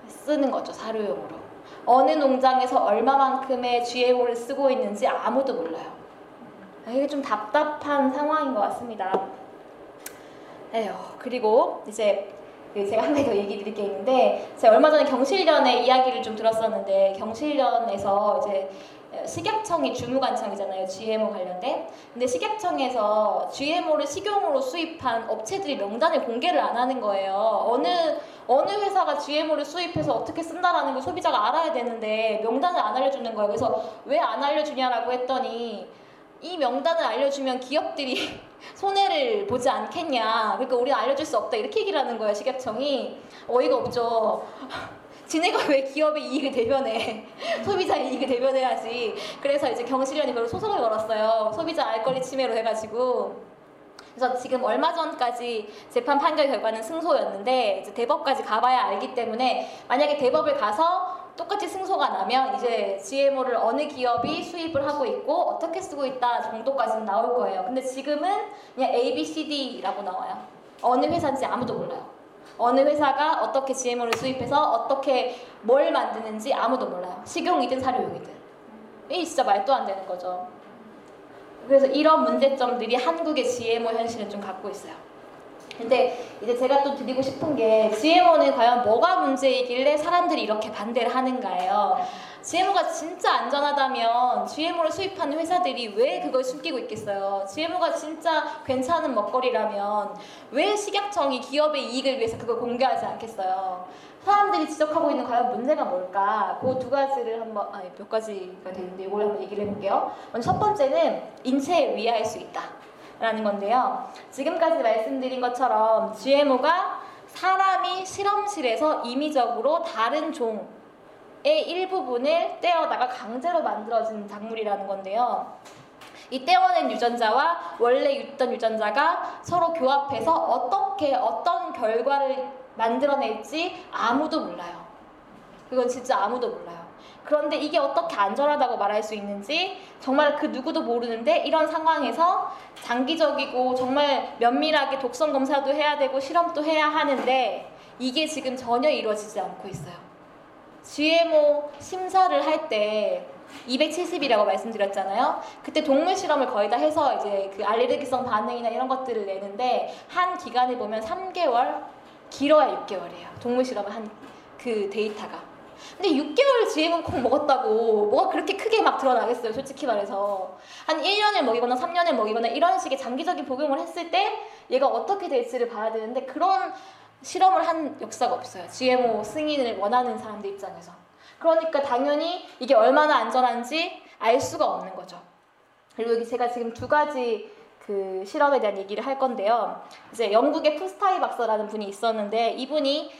쓰는 거죠, 사료용으로. 어느 농장에서 얼마만큼의 GMO를 쓰고 있는지 아무도 몰라요. 이게 좀 답답한 상황인 것 같습니다. 에휴, 그리고 이제 제가 한 가지 더 얘기 드릴 게 있는데, 제가 얼마 전에 경실련의 이야기를 좀 들었었는데, 경실련에서 이제 식약청이 주무관청이잖아요, GMO 관련된. 근데 식약청에서 GMO를 식용으로 수입한 업체들이 명단을 공개를 안 하는 거예요. 어느 회사가 GMO를 수입해서 어떻게 쓴다라는 걸 소비자가 알아야 되는데 명단을 안 알려주는 거예요. 그래서 왜 안 알려주냐라고 했더니, 이 명단을 알려주면 기업들이 손해를 보지 않겠냐, 그러니까 우리는 알려줄 수 없다, 이렇게 얘기를 하는 거예요. 식약청이. 어이가 없죠. 지네가 왜 기업의 이익을 대변해? 소비자의 이익을 대변해야지. 그래서 이제 경실련이 바로 소송을 걸었어요. 소비자 알권리 침해로 해가지고. 그래서 지금 얼마 전까지 재판 판결 결과는 승소였는데 이제 대법까지 가봐야 알기 때문에, 만약에 대법을 가서 똑같이 승소가 나면 이제 GMO를 어느 기업이 수입을 하고 있고 어떻게 쓰고 있다 정도까지는 나올 거예요. 근데 지금은 그냥 A, B, C, D라고 나와요. 어느 회사인지 아무도 몰라요. 어느 회사가 어떻게 GMO를 수입해서 어떻게 뭘 만드는지 아무도 몰라요. 식용이든 사료용이든. 이게 진짜 말도 안 되는 거죠. 그래서 이런 문제점들이 한국의 GMO 현실은 좀 갖고 있어요. 근데 이제 제가 또 드리고 싶은 게, GMO는 과연 뭐가 문제이길래 사람들이 이렇게 반대를 하는가예요. GMO가 진짜 안전하다면 GMO를 수입하는 회사들이 왜 그걸 숨기고 있겠어요. GMO가 진짜 괜찮은 먹거리라면 왜 식약청이 기업의 이익을 위해서 그걸 공개하지 않겠어요. 사람들이 지적하고 있는 과연 문제가 뭘까, 그 두 가지를 한번, 몇 가지가 되는데 이걸 한번 얘기를 해볼게요. 먼저 첫 번째는 인체에 위해할 수 있다 라는 건데요. 지금까지 말씀드린 것처럼 GMO가 사람이 실험실에서 임의적으로 다른 종의 일부분을 떼어다가 강제로 만들어진 작물이라는 건데요. 이 떼어낸 유전자와 원래 있던 유전자가 서로 교합해서 어떻게 어떤 결과를 만들어낼지 아무도 몰라요. 그건 진짜 아무도 몰라요. 그런데 이게 어떻게 안전하다고 말할 수 있는지 정말 그 누구도 모르는데, 이런 상황에서 장기적이고 정말 면밀하게 독성 검사도 해야 되고 실험도 해야 하는데 이게 지금 전혀 이루어지지 않고 있어요. GMO 심사를 할 때 270이라고 말씀드렸잖아요. 그때 동물 실험을 거의 다 해서 이제 그 알레르기성 반응이나 이런 것들을 내는데, 한 기간에 보면 3개월, 길어야 6개월이에요. 동물 실험을 한 그 데이터가. 근데 6개월 GM은 콩 먹었다고 뭐가 그렇게 크게 막 드러나겠어요. 솔직히 말해서 한 1년을 먹이거나 3년을 먹이거나 이런 식의 장기적인 복용을 했을 때 얘가 어떻게 될지를 봐야 되는데, 그런 실험을 한 역사가 없어요. GMO 승인을 원하는 사람들 입장에서. 그러니까 당연히 이게 얼마나 안전한지 알 수가 없는 거죠. 그리고 여기 제가 지금 두 가지 그 실험에 대한 얘기를 할 건데요. 이제 영국의 푸스타이 박사라는 분이 있었는데, 이분이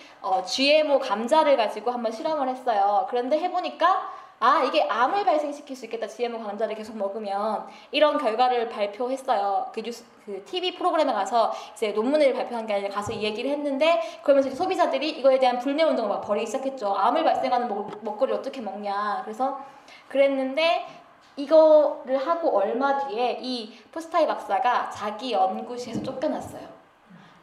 GMO 감자를 가지고 한번 실험을 했어요. 그런데 해보니까 이게 암을 발생시킬 수 있겠다, GMO 감자를 계속 먹으면. 이런 결과를 발표했어요. 그 TV 프로그램에 가서 이제 논문을 발표한 게 아니라 가서 이 얘기를 했는데, 그러면서 이제 소비자들이 이거에 대한 불매 운동을 막 벌이기 시작했죠. 암을 발생하는 먹거리를 어떻게 먹냐. 그래서 그랬는데, 이거를 하고 얼마 뒤에 이 푸스타이 박사가 자기 연구실에서 쫓겨났어요.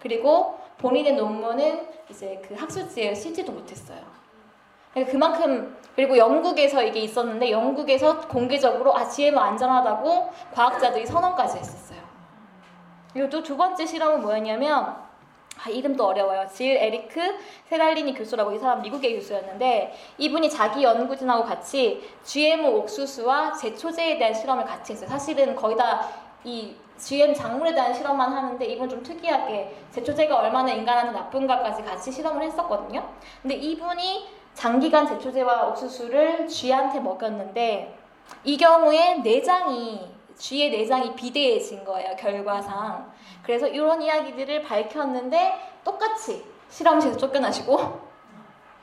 그리고 본인의 논문은 이제 그 학술지에 실지도 못했어요. 그러니까 그만큼. 그리고 영국에서 이게 있었는데, 영국에서 공개적으로 GMO 안전하다고 과학자들이 선언까지 했었어요. 그리고 또 두 번째 실험은 뭐였냐면, 이름도 어려워요. 질 에리크 세랄리니 교수라고, 이 사람 미국의 교수였는데, 이분이 자기 연구진하고 같이 GMO 옥수수와 제초제에 대한 실험을 같이 했어요. 사실은 거의 다 이 GM 작물에 대한 실험만 하는데, 이분 좀 특이하게 제초제가 얼마나 인간한테 나쁜가까지 같이 실험을 했었거든요. 근데 이분이 장기간 제초제와 옥수수를 쥐한테 먹였는데, 이 경우에 쥐의 내장이 비대해진 거예요, 결과상. 그래서 이런 이야기들을 밝혔는데, 똑같이 실험실에서 쫓겨나시고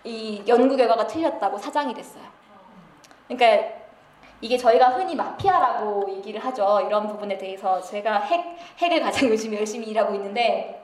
이 연구 결과가 틀렸다고 사장이 됐어요. 그러니까 이게 저희가 흔히 마피아라고 얘기를 하죠. 이런 부분에 대해서 제가 핵을 가장 요즘 열심히 일하고 있는데,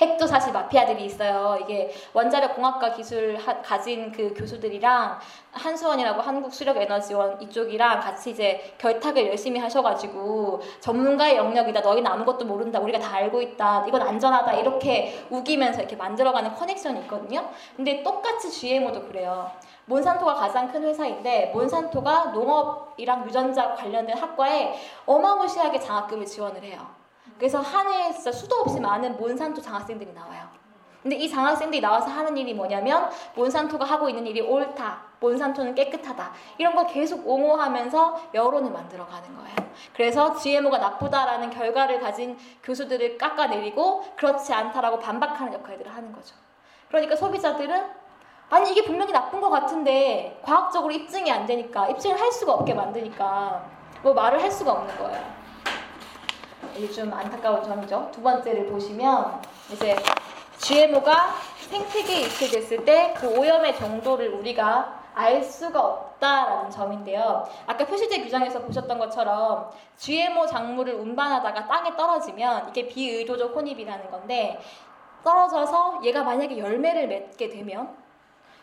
핵도 사실 마피아들이 있어요. 이게 원자력 공학과 기술 가진 그 교수들이랑 한수원이라고 한국수력에너지원 이쪽이랑 같이 이제 결탁을 열심히 하셔가지고, 전문가의 영역이다, 너희는 아무것도 모른다, 우리가 다 알고 있다, 이건 안전하다, 이렇게 우기면서 이렇게 만들어가는 커넥션이 있거든요. 근데 똑같이 GMO도 그래요. 몬산토가 가장 큰 회사인데, 몬산토가 농업이랑 유전자 관련된 학과에 어마무시하게 장학금을 지원을 해요. 그래서 한 해에 진짜 수도 없이 많은 몬산토 장학생들이 나와요. 근데 이 장학생들이 나와서 하는 일이 뭐냐면, 몬산토가 하고 있는 일이 옳다, 몬산토는 깨끗하다, 이런 걸 계속 옹호하면서 여론을 만들어가는 거예요. 그래서 GMO가 나쁘다라는 결과를 가진 교수들을 깎아내리고 그렇지 않다라고 반박하는 역할들을 하는 거죠. 그러니까 소비자들은, 아니 이게 분명히 나쁜 것 같은데 과학적으로 입증이 안 되니까, 입증을 할 수가 없게 만드니까 뭐 말을 할 수가 없는 거예요. 이게 좀 안타까운 점이죠. 두 번째를 보시면 이제 GMO가 생태계에 유출됐을 때 그 오염의 정도를 우리가 알 수가 없다라는 점인데요. 아까 표시제 규정에서 보셨던 것처럼 GMO 작물을 운반하다가 땅에 떨어지면 이게 비의도적 혼입이라는 건데, 떨어져서 얘가 만약에 열매를 맺게 되면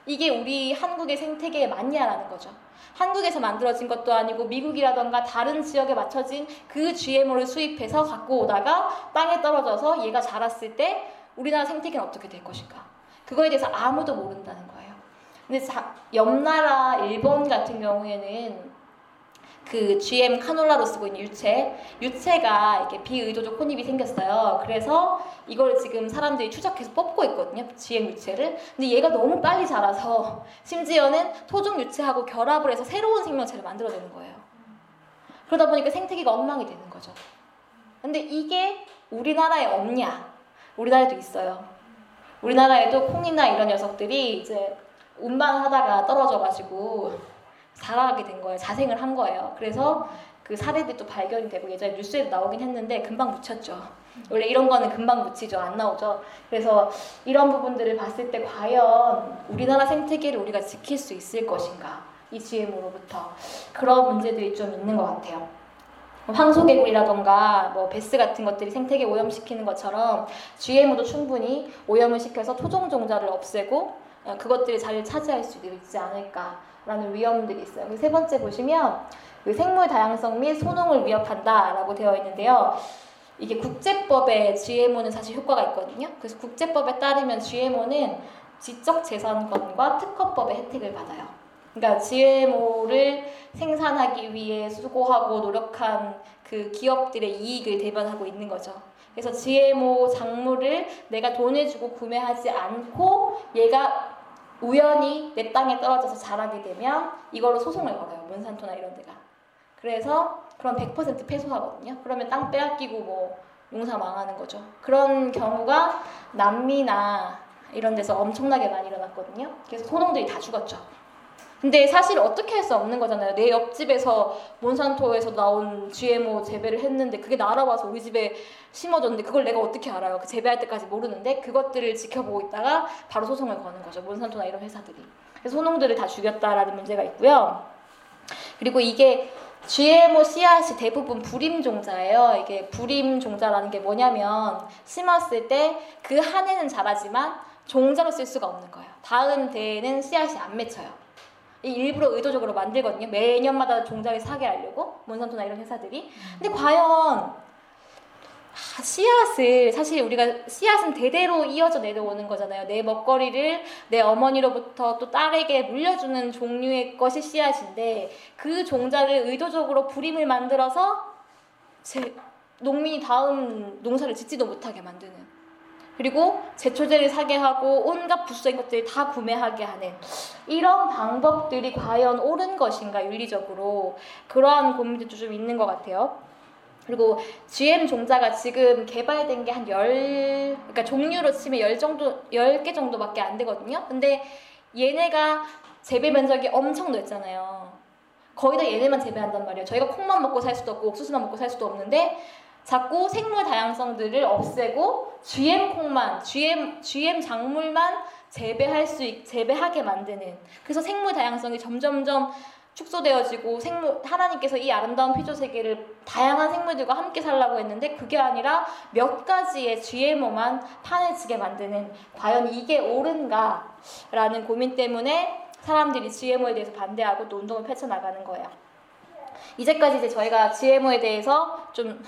이게 우리 한국의 생태계에 맞냐라는 거죠. 한국에서 만들어진 것도 아니고 미국이라던가 다른 지역에 맞춰진 그 GMO를 수입해서 갖고 오다가 땅에 떨어져서 얘가 자랐을 때 우리나라 생태계는 어떻게 될 것인가, 그거에 대해서 아무도 모른다는 거예요. 근데 옆나라 일본 같은 경우에는 그 GM 카놀라로 쓰고 있는 유채가 이렇게 비의도적 혼입이 생겼어요. 그래서 이걸 지금 사람들이 추적해서 뽑고 있거든요, GM 유채를. 근데 얘가 너무 빨리 자라서 심지어는 토종 유채하고 결합을 해서 새로운 생명체를 만들어내는 거예요. 그러다 보니까 생태계가 엉망이 되는 거죠. 근데 이게 우리나라에 없냐? 우리나라에도 있어요. 우리나라에도 콩이나 이런 녀석들이 이제 운반하다가 떨어져가지고 자라게 된 거예요. 자생을 한 거예요. 그래서 그 사례들이 또 발견이 되고 예전에 뉴스에도 나오긴 했는데 금방 묻혔죠. 원래 이런 거는 금방 묻히죠. 안 나오죠. 그래서 이런 부분들을 봤을 때 과연 우리나라 생태계를 우리가 지킬 수 있을 것인가, 이 GMO로부터. 그런 문제들이 좀 있는 것 같아요. 황소개구리라던가 뭐 베스 같은 것들이 생태계 오염시키는 것처럼 GMO도 충분히 오염을 시켜서 토종 종자를 없애고 그것들이 자리를 차지할 수도 있지 않을까라는 위험들이 있어요. 세 번째 보시면 생물 다양성 및 소농을 위협한다라고 되어 있는데요. 이게 국제법에 GMO는 사실 효과가 있거든요. 그래서 국제법에 따르면 GMO는 지적재산권과 특허법의 혜택을 받아요. 그러니까 GMO를 생산하기 위해 수고하고 노력한 그 기업들의 이익을 대변하고 있는 거죠. 그래서 GMO 작물을 내가 돈을 주고 구매하지 않고 얘가 우연히 내 땅에 떨어져서 자라게 되면 이걸로 소송을 걸어요, 몬산토나 이런 데가. 그래서 그럼 100% 패소하거든요. 그러면 땅 빼앗기고 뭐 농사 망하는 거죠. 그런 경우가 남미나 이런 데서 엄청나게 많이 일어났거든요. 그래서 소농들이 다 죽었죠. 근데 사실 어떻게 할 수 없는 거잖아요. 내 옆집에서 몬산토에서 나온 GMO 재배를 했는데 그게 날아와서 우리 집에 심어졌는데 그걸 내가 어떻게 알아요. 그 재배할 때까지 모르는데 그것들을 지켜보고 있다가 바로 소송을 거는 거죠, 몬산토나 이런 회사들이. 그래서 소농들을 다 죽였다라는 문제가 있고요. 그리고 이게 GMO 씨앗이 대부분 불임종자예요. 이게 불임종자라는 게 뭐냐면 심었을 때 그 한 해는 자라지만 종자로 쓸 수가 없는 거예요. 다음 대에는 씨앗이 안 맺혀요. 일부러 의도적으로 만들거든요. 매년마다 종자를 사게 하려고, 몬산토나 이런 회사들이. 근데 과연 씨앗을, 사실 우리가 씨앗은 대대로 이어져 내려오는 거잖아요. 내 먹거리를 내 어머니로부터 또 딸에게 물려주는 종류의 것이 씨앗인데 그 종자를 의도적으로 불임을 만들어서 농민이 다음 농사를 짓지도 못하게 만드는, 그리고 제초제를 사게 하고 온갖 부수적인 것들을 다 구매하게 하는 이런 방법들이 과연 옳은 것인가, 윤리적으로. 그러한 고민들도 좀 있는 것 같아요. 그리고 GM 종자가 지금 개발된 게 한 10, 그러니까 종류로 치면 10개 정도밖에 안 되거든요. 근데 얘네가 재배 면적이 엄청 넓잖아요. 거의 다 얘네만 재배한단 말이에요. 저희가 콩만 먹고 살 수도 없고 옥수수만 먹고 살 수도 없는데 자꾸 생물 다양성들을 없애고 GM 작물만 재배하게 만드는, 그래서 생물 다양성이 점점점 축소되어지고 하나님께서 이 아름다운 피조 세계를 다양한 생물들과 함께 살라고 했는데 그게 아니라 몇 가지의 GMO만 판해지게 만드는, 과연 이게 옳은가라는 고민 때문에 사람들이 GMO에 대해서 반대하고 또 운동을 펼쳐나가는 거예요. 이제까지 이제 저희가 GMO에 대해서 좀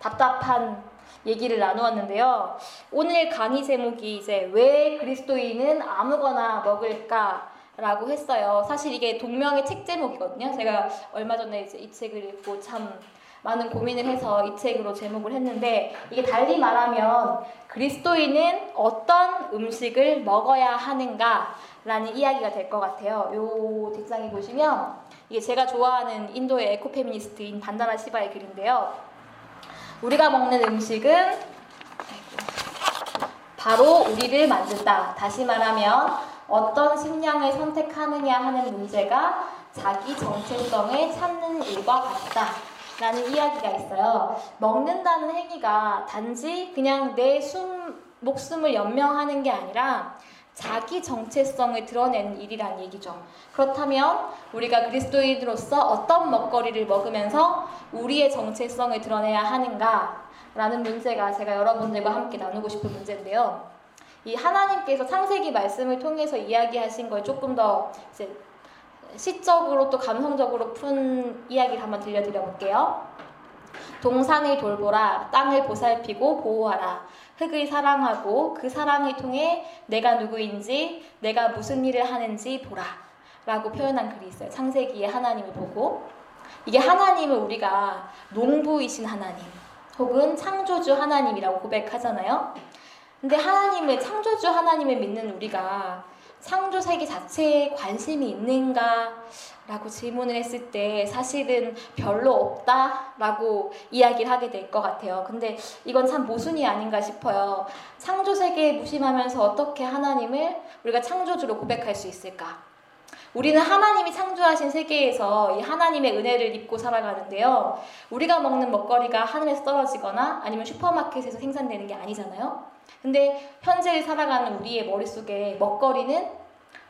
답답한 얘기를 나누었는데요. 오늘 강의 제목이 이제 왜 그리스도인은 아무거나 먹을까라고 했어요. 사실 이게 동명의 책 제목이거든요. 제가 얼마 전에 이제 이 책을 읽고 참 많은 고민을 해서 이 책으로 제목을 했는데, 이게 달리 말하면 그리스도인은 어떤 음식을 먹어야 하는가라는 이야기가 될 것 같아요. 요 뒷장에 보시면 이게 제가 좋아하는 인도의 에코페미니스트인 반다나 시바의 글인데요. 우리가 먹는 음식은 바로 우리를 만든다. 다시 말하면 어떤 식량을 선택하느냐 하는 문제가 자기 정체성을 찾는 일과 같다. 라는 이야기가 있어요. 먹는다는 행위가 단지 그냥 내 목숨을 연명하는 게 아니라 자기 정체성을 드러낸 일이란 얘기죠. 그렇다면 우리가 그리스도인으로서 어떤 먹거리를 먹으면서 우리의 정체성을 드러내야 하는가라는 문제가 제가 여러분들과 함께 나누고 싶은 문제인데요. 이 하나님께서 창세기 말씀을 통해서 이야기하신 걸 조금 더 이제 시적으로 또 감성적으로 푼 이야기를 한번 들려드려볼게요. 동산을 돌보라, 땅을 보살피고 보호하라, 흙을 사랑하고 그 사랑을 통해 내가 누구인지, 내가 무슨 일을 하는지 보라 라고 표현한 글이 있어요. 창세기에 하나님을 보고, 이게 하나님을 우리가 농부이신 하나님 혹은 창조주 하나님이라고 고백하잖아요. 근데 하나님을, 창조주 하나님을 믿는 우리가 창조 세계 자체에 관심이 있는가 라고 질문을 했을 때 사실은 별로 없다 라고 이야기를 하게 될 것 같아요. 근데 이건 참 모순이 아닌가 싶어요. 창조 세계에 무심하면서 어떻게 하나님을 우리가 창조주로 고백할 수 있을까? 우리는 하나님이 창조하신 세계에서 이 하나님의 은혜를 입고 살아가는데요, 우리가 먹는 먹거리가 하늘에서 떨어지거나 아니면 슈퍼마켓에서 생산되는 게 아니잖아요. 근데 현재를 살아가는 우리의 머릿속에 먹거리는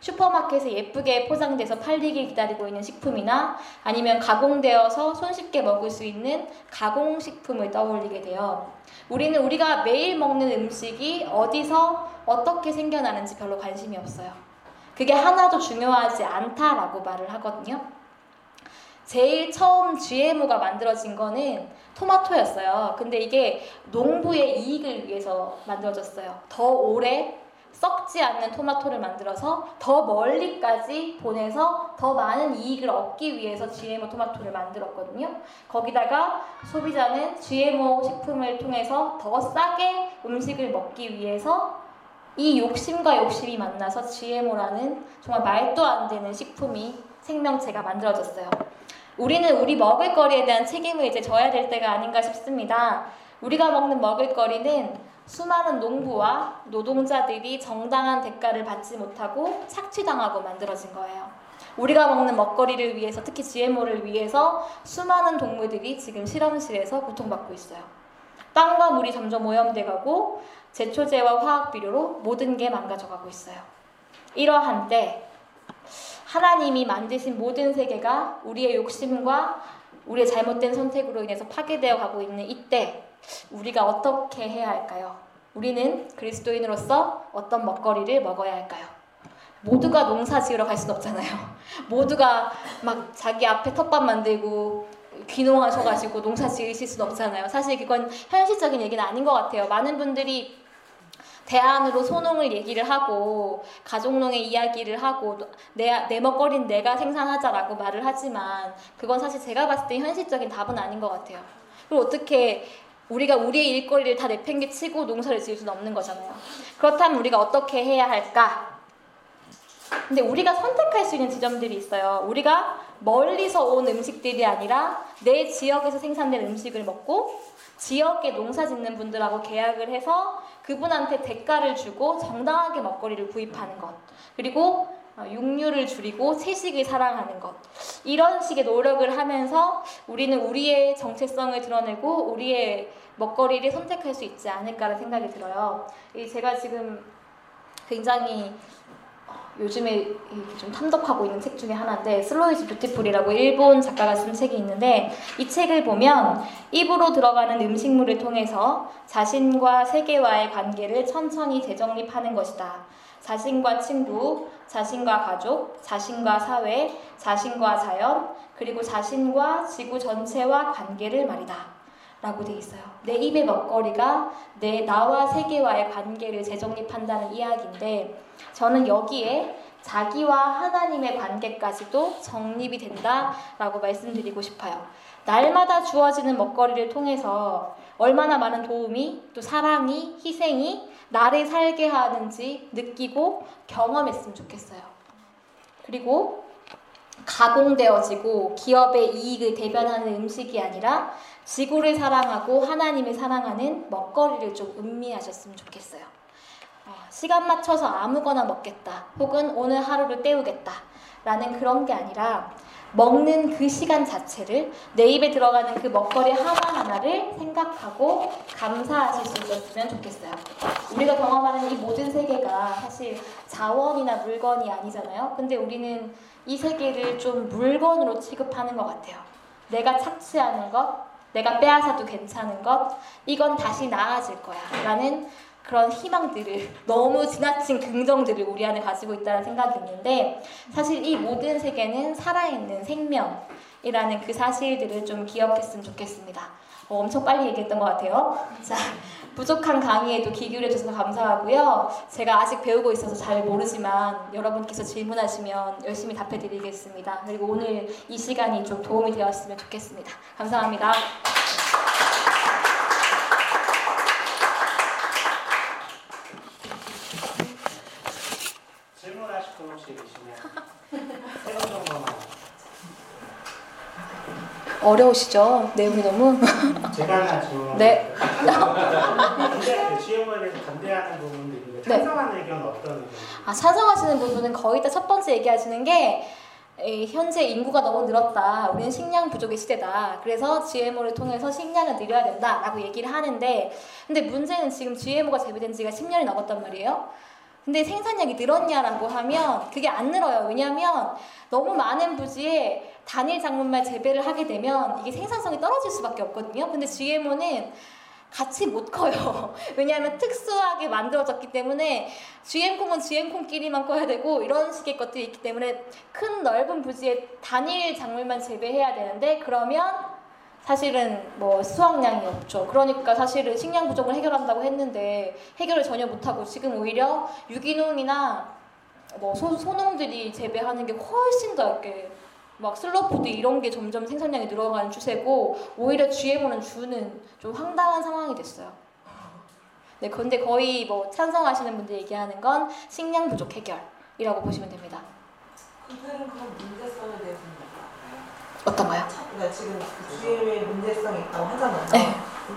슈퍼마켓에 예쁘게 포장돼서 팔리길 기다리고 있는 식품이나 아니면 가공되어서 손쉽게 먹을 수 있는 가공식품을 떠올리게 돼요. 우리는 우리가 매일 먹는 음식이 어디서 어떻게 생겨나는지 별로 관심이 없어요. 그게 하나도 중요하지 않다라고 말을 하거든요. 제일 처음 GMO가 만들어진 거는 토마토였어요. 근데 이게 농부의 이익을 위해서 만들어졌어요. 더 오래 썩지 않는 토마토를 만들어서 더 멀리까지 보내서 더 많은 이익을 얻기 위해서 GMO 토마토를 만들었거든요. 거기다가 소비자는 GMO 식품을 통해서 더 싸게 음식을 먹기 위해서 이 욕심과 욕심이 만나서 GMO라는 정말 말도 안 되는 식품이, 생명체가 만들어졌어요. 우리는 우리 먹을거리에 대한 책임을 이제 져야 될 때가 아닌가 싶습니다. 우리가 먹는 먹을거리는 수많은 농부와 노동자들이 정당한 대가를 받지 못하고 착취당하고 만들어진 거예요. 우리가 먹는 먹거리를 위해서, 특히 GMO를 위해서 수많은 동물들이 지금 실험실에서 고통받고 있어요. 땅과 물이 점점 오염돼가고 제초제와 화학비료로 모든 게 망가져가고 있어요. 이러한 때 하나님이 만드신 모든 세계가 우리의 욕심과 우리의 잘못된 선택으로 인해서 파괴되어 가고 있는 이때 우리가 어떻게 해야 할까요? 우리는 그리스도인으로서 어떤 먹거리를 먹어야 할까요? 모두가 농사 지으러 갈 수는 없잖아요. 모두가 막 자기 앞에 텃밭 만들고 귀농하셔가지고 농사 지으실 수는 없잖아요. 사실 그건 현실적인 얘기는 아닌 것 같아요. 많은 분들이 대안으로 소농을 얘기를 하고 가족농의 이야기를 하고 내 먹거리는 내가 생산하자라고 말을 하지만 그건 사실 제가 봤을 때 현실적인 답은 아닌 것 같아요. 그리고 어떻게 우리가 우리의 일거리를 다 내팽개치고 농사를 지을 수는 없는 거잖아요. 그렇다면 우리가 어떻게 해야 할까? 근데 우리가 선택할 수 있는 지점들이 있어요. 우리가 멀리서 온 음식들이 아니라 내 지역에서 생산된 음식을 먹고 지역에 농사 짓는 분들하고 계약을 해서 그분한테 대가를 주고 정당하게 먹거리를 구입하는 것, 그리고 육류를 줄이고 채식을 사랑하는 것, 이런 식의 노력을 하면서 우리는 우리의 정체성을 드러내고 우리의 먹거리를 선택할 수 있지 않을까라는 생각이 들어요. 제가 지금 굉장히 요즘에 좀 탐독하고 있는 책 중에 하나인데, 슬로이즈 뷰티풀이라고 일본 작가가 쓴 책이 있는데, 이 책을 보면 입으로 들어가는 음식물을 통해서 자신과 세계와의 관계를 천천히 재정립하는 것이다. 자신과 친구, 자신과 가족, 자신과 사회, 자신과 자연, 그리고 자신과 지구 전체와 관계를 말이다 라고 되어 있어요. 내 입의 먹거리가 나와 세계와의 관계를 재정립한다는 이야기인데, 저는 여기에 자기와 하나님의 관계까지도 정립이 된다라고 말씀드리고 싶어요. 날마다 주어지는 먹거리를 통해서 얼마나 많은 도움이, 또 사랑이, 희생이 나를 살게 하는지 느끼고 경험했으면 좋겠어요. 그리고 가공되어지고 기업의 이익을 대변하는 음식이 아니라 지구를 사랑하고 하나님을 사랑하는 먹거리를 좀 음미하셨으면 좋겠어요. 시간 맞춰서 아무거나 먹겠다 혹은 오늘 하루를 때우겠다 라는 그런 게 아니라 먹는 그 시간 자체를 내 입에 들어가는 그 먹거리 하나하나를 생각하고 감사하실 수 있었으면 좋겠어요. 우리가 경험하는 이 모든 세계가 사실 자원이나 물건이 아니잖아요. 근데 우리는 이 세계를 좀 물건으로 취급하는 것 같아요. 내가 착취하는 것, 내가 빼앗아도 괜찮은 것, 이건 다시 나아질 거야 라는 그런 희망들을, 너무 지나친 긍정들을 우리 안에 가지고 있다는 생각이 있는데, 사실 이 모든 세계는 살아있는 생명이라는 그 사실들을 좀 기억했으면 좋겠습니다. 엄청 빨리 얘기했던 것 같아요. 자, 부족한 강의에도 귀 기울여주셔서 감사하고요. 제가 아직 배우고 있어서 잘 모르지만 여러분께서 질문하시면 열심히 답해드리겠습니다. 그리고 오늘 이 시간이 좀 도움이 되었으면 좋겠습니다. 감사합니다. 어려우시죠? 내용이 너무. 제가 하나 질문. 네. 시험관에서 반대하는 부분들이 찬성하는 의견은 어떤 의견? 찬성하시는 부분은 거의 다 첫 번째 얘기하시는 게, 현재 인구가 너무 늘었다. 우리는 식량 부족의 시대다. 그래서 GMO를 통해서 식량을 늘려야 된다. 라고 얘기를 하는데, 근데 문제는 지금 GMO가 재배된 지가 10년이 넘었단 말이에요. 근데 생산량이 늘었냐라고 하면 그게 안 늘어요. 왜냐하면 너무 많은 부지에 단일 작물만 재배를 하게 되면 이게 생산성이 떨어질 수밖에 없거든요. 근데 GMO는 같이 못 커요. 왜냐하면 특수하게 만들어졌기 때문에 GM콩은 GM콩끼리만 커야 되고 이런 식의 것들이 있기 때문에 큰 넓은 부지에 단일 작물만 재배해야 되는데, 그러면 사실은 뭐 수확량이 없죠. 그러니까 사실은 식량 부족을 해결한다고 했는데 해결을 전혀 못하고, 지금 오히려 유기농이나 뭐 소농들이 재배하는 게 훨씬 더 이렇게 막 슬로푸드 이런 게 점점 생산량이 늘어가는 추세고, 오히려 GMO는 주는 좀 황당한 상황이 됐어요. 네, 근데 거의 뭐 찬성하시는 분들 얘기하는 건 식량 부족 해결이라고 보시면 됩니다. 그들은 그런 문제성에 대해서는 어떤 거요? 그러니까 지금 GM의 문제성이 있다고 하잖아요. 네.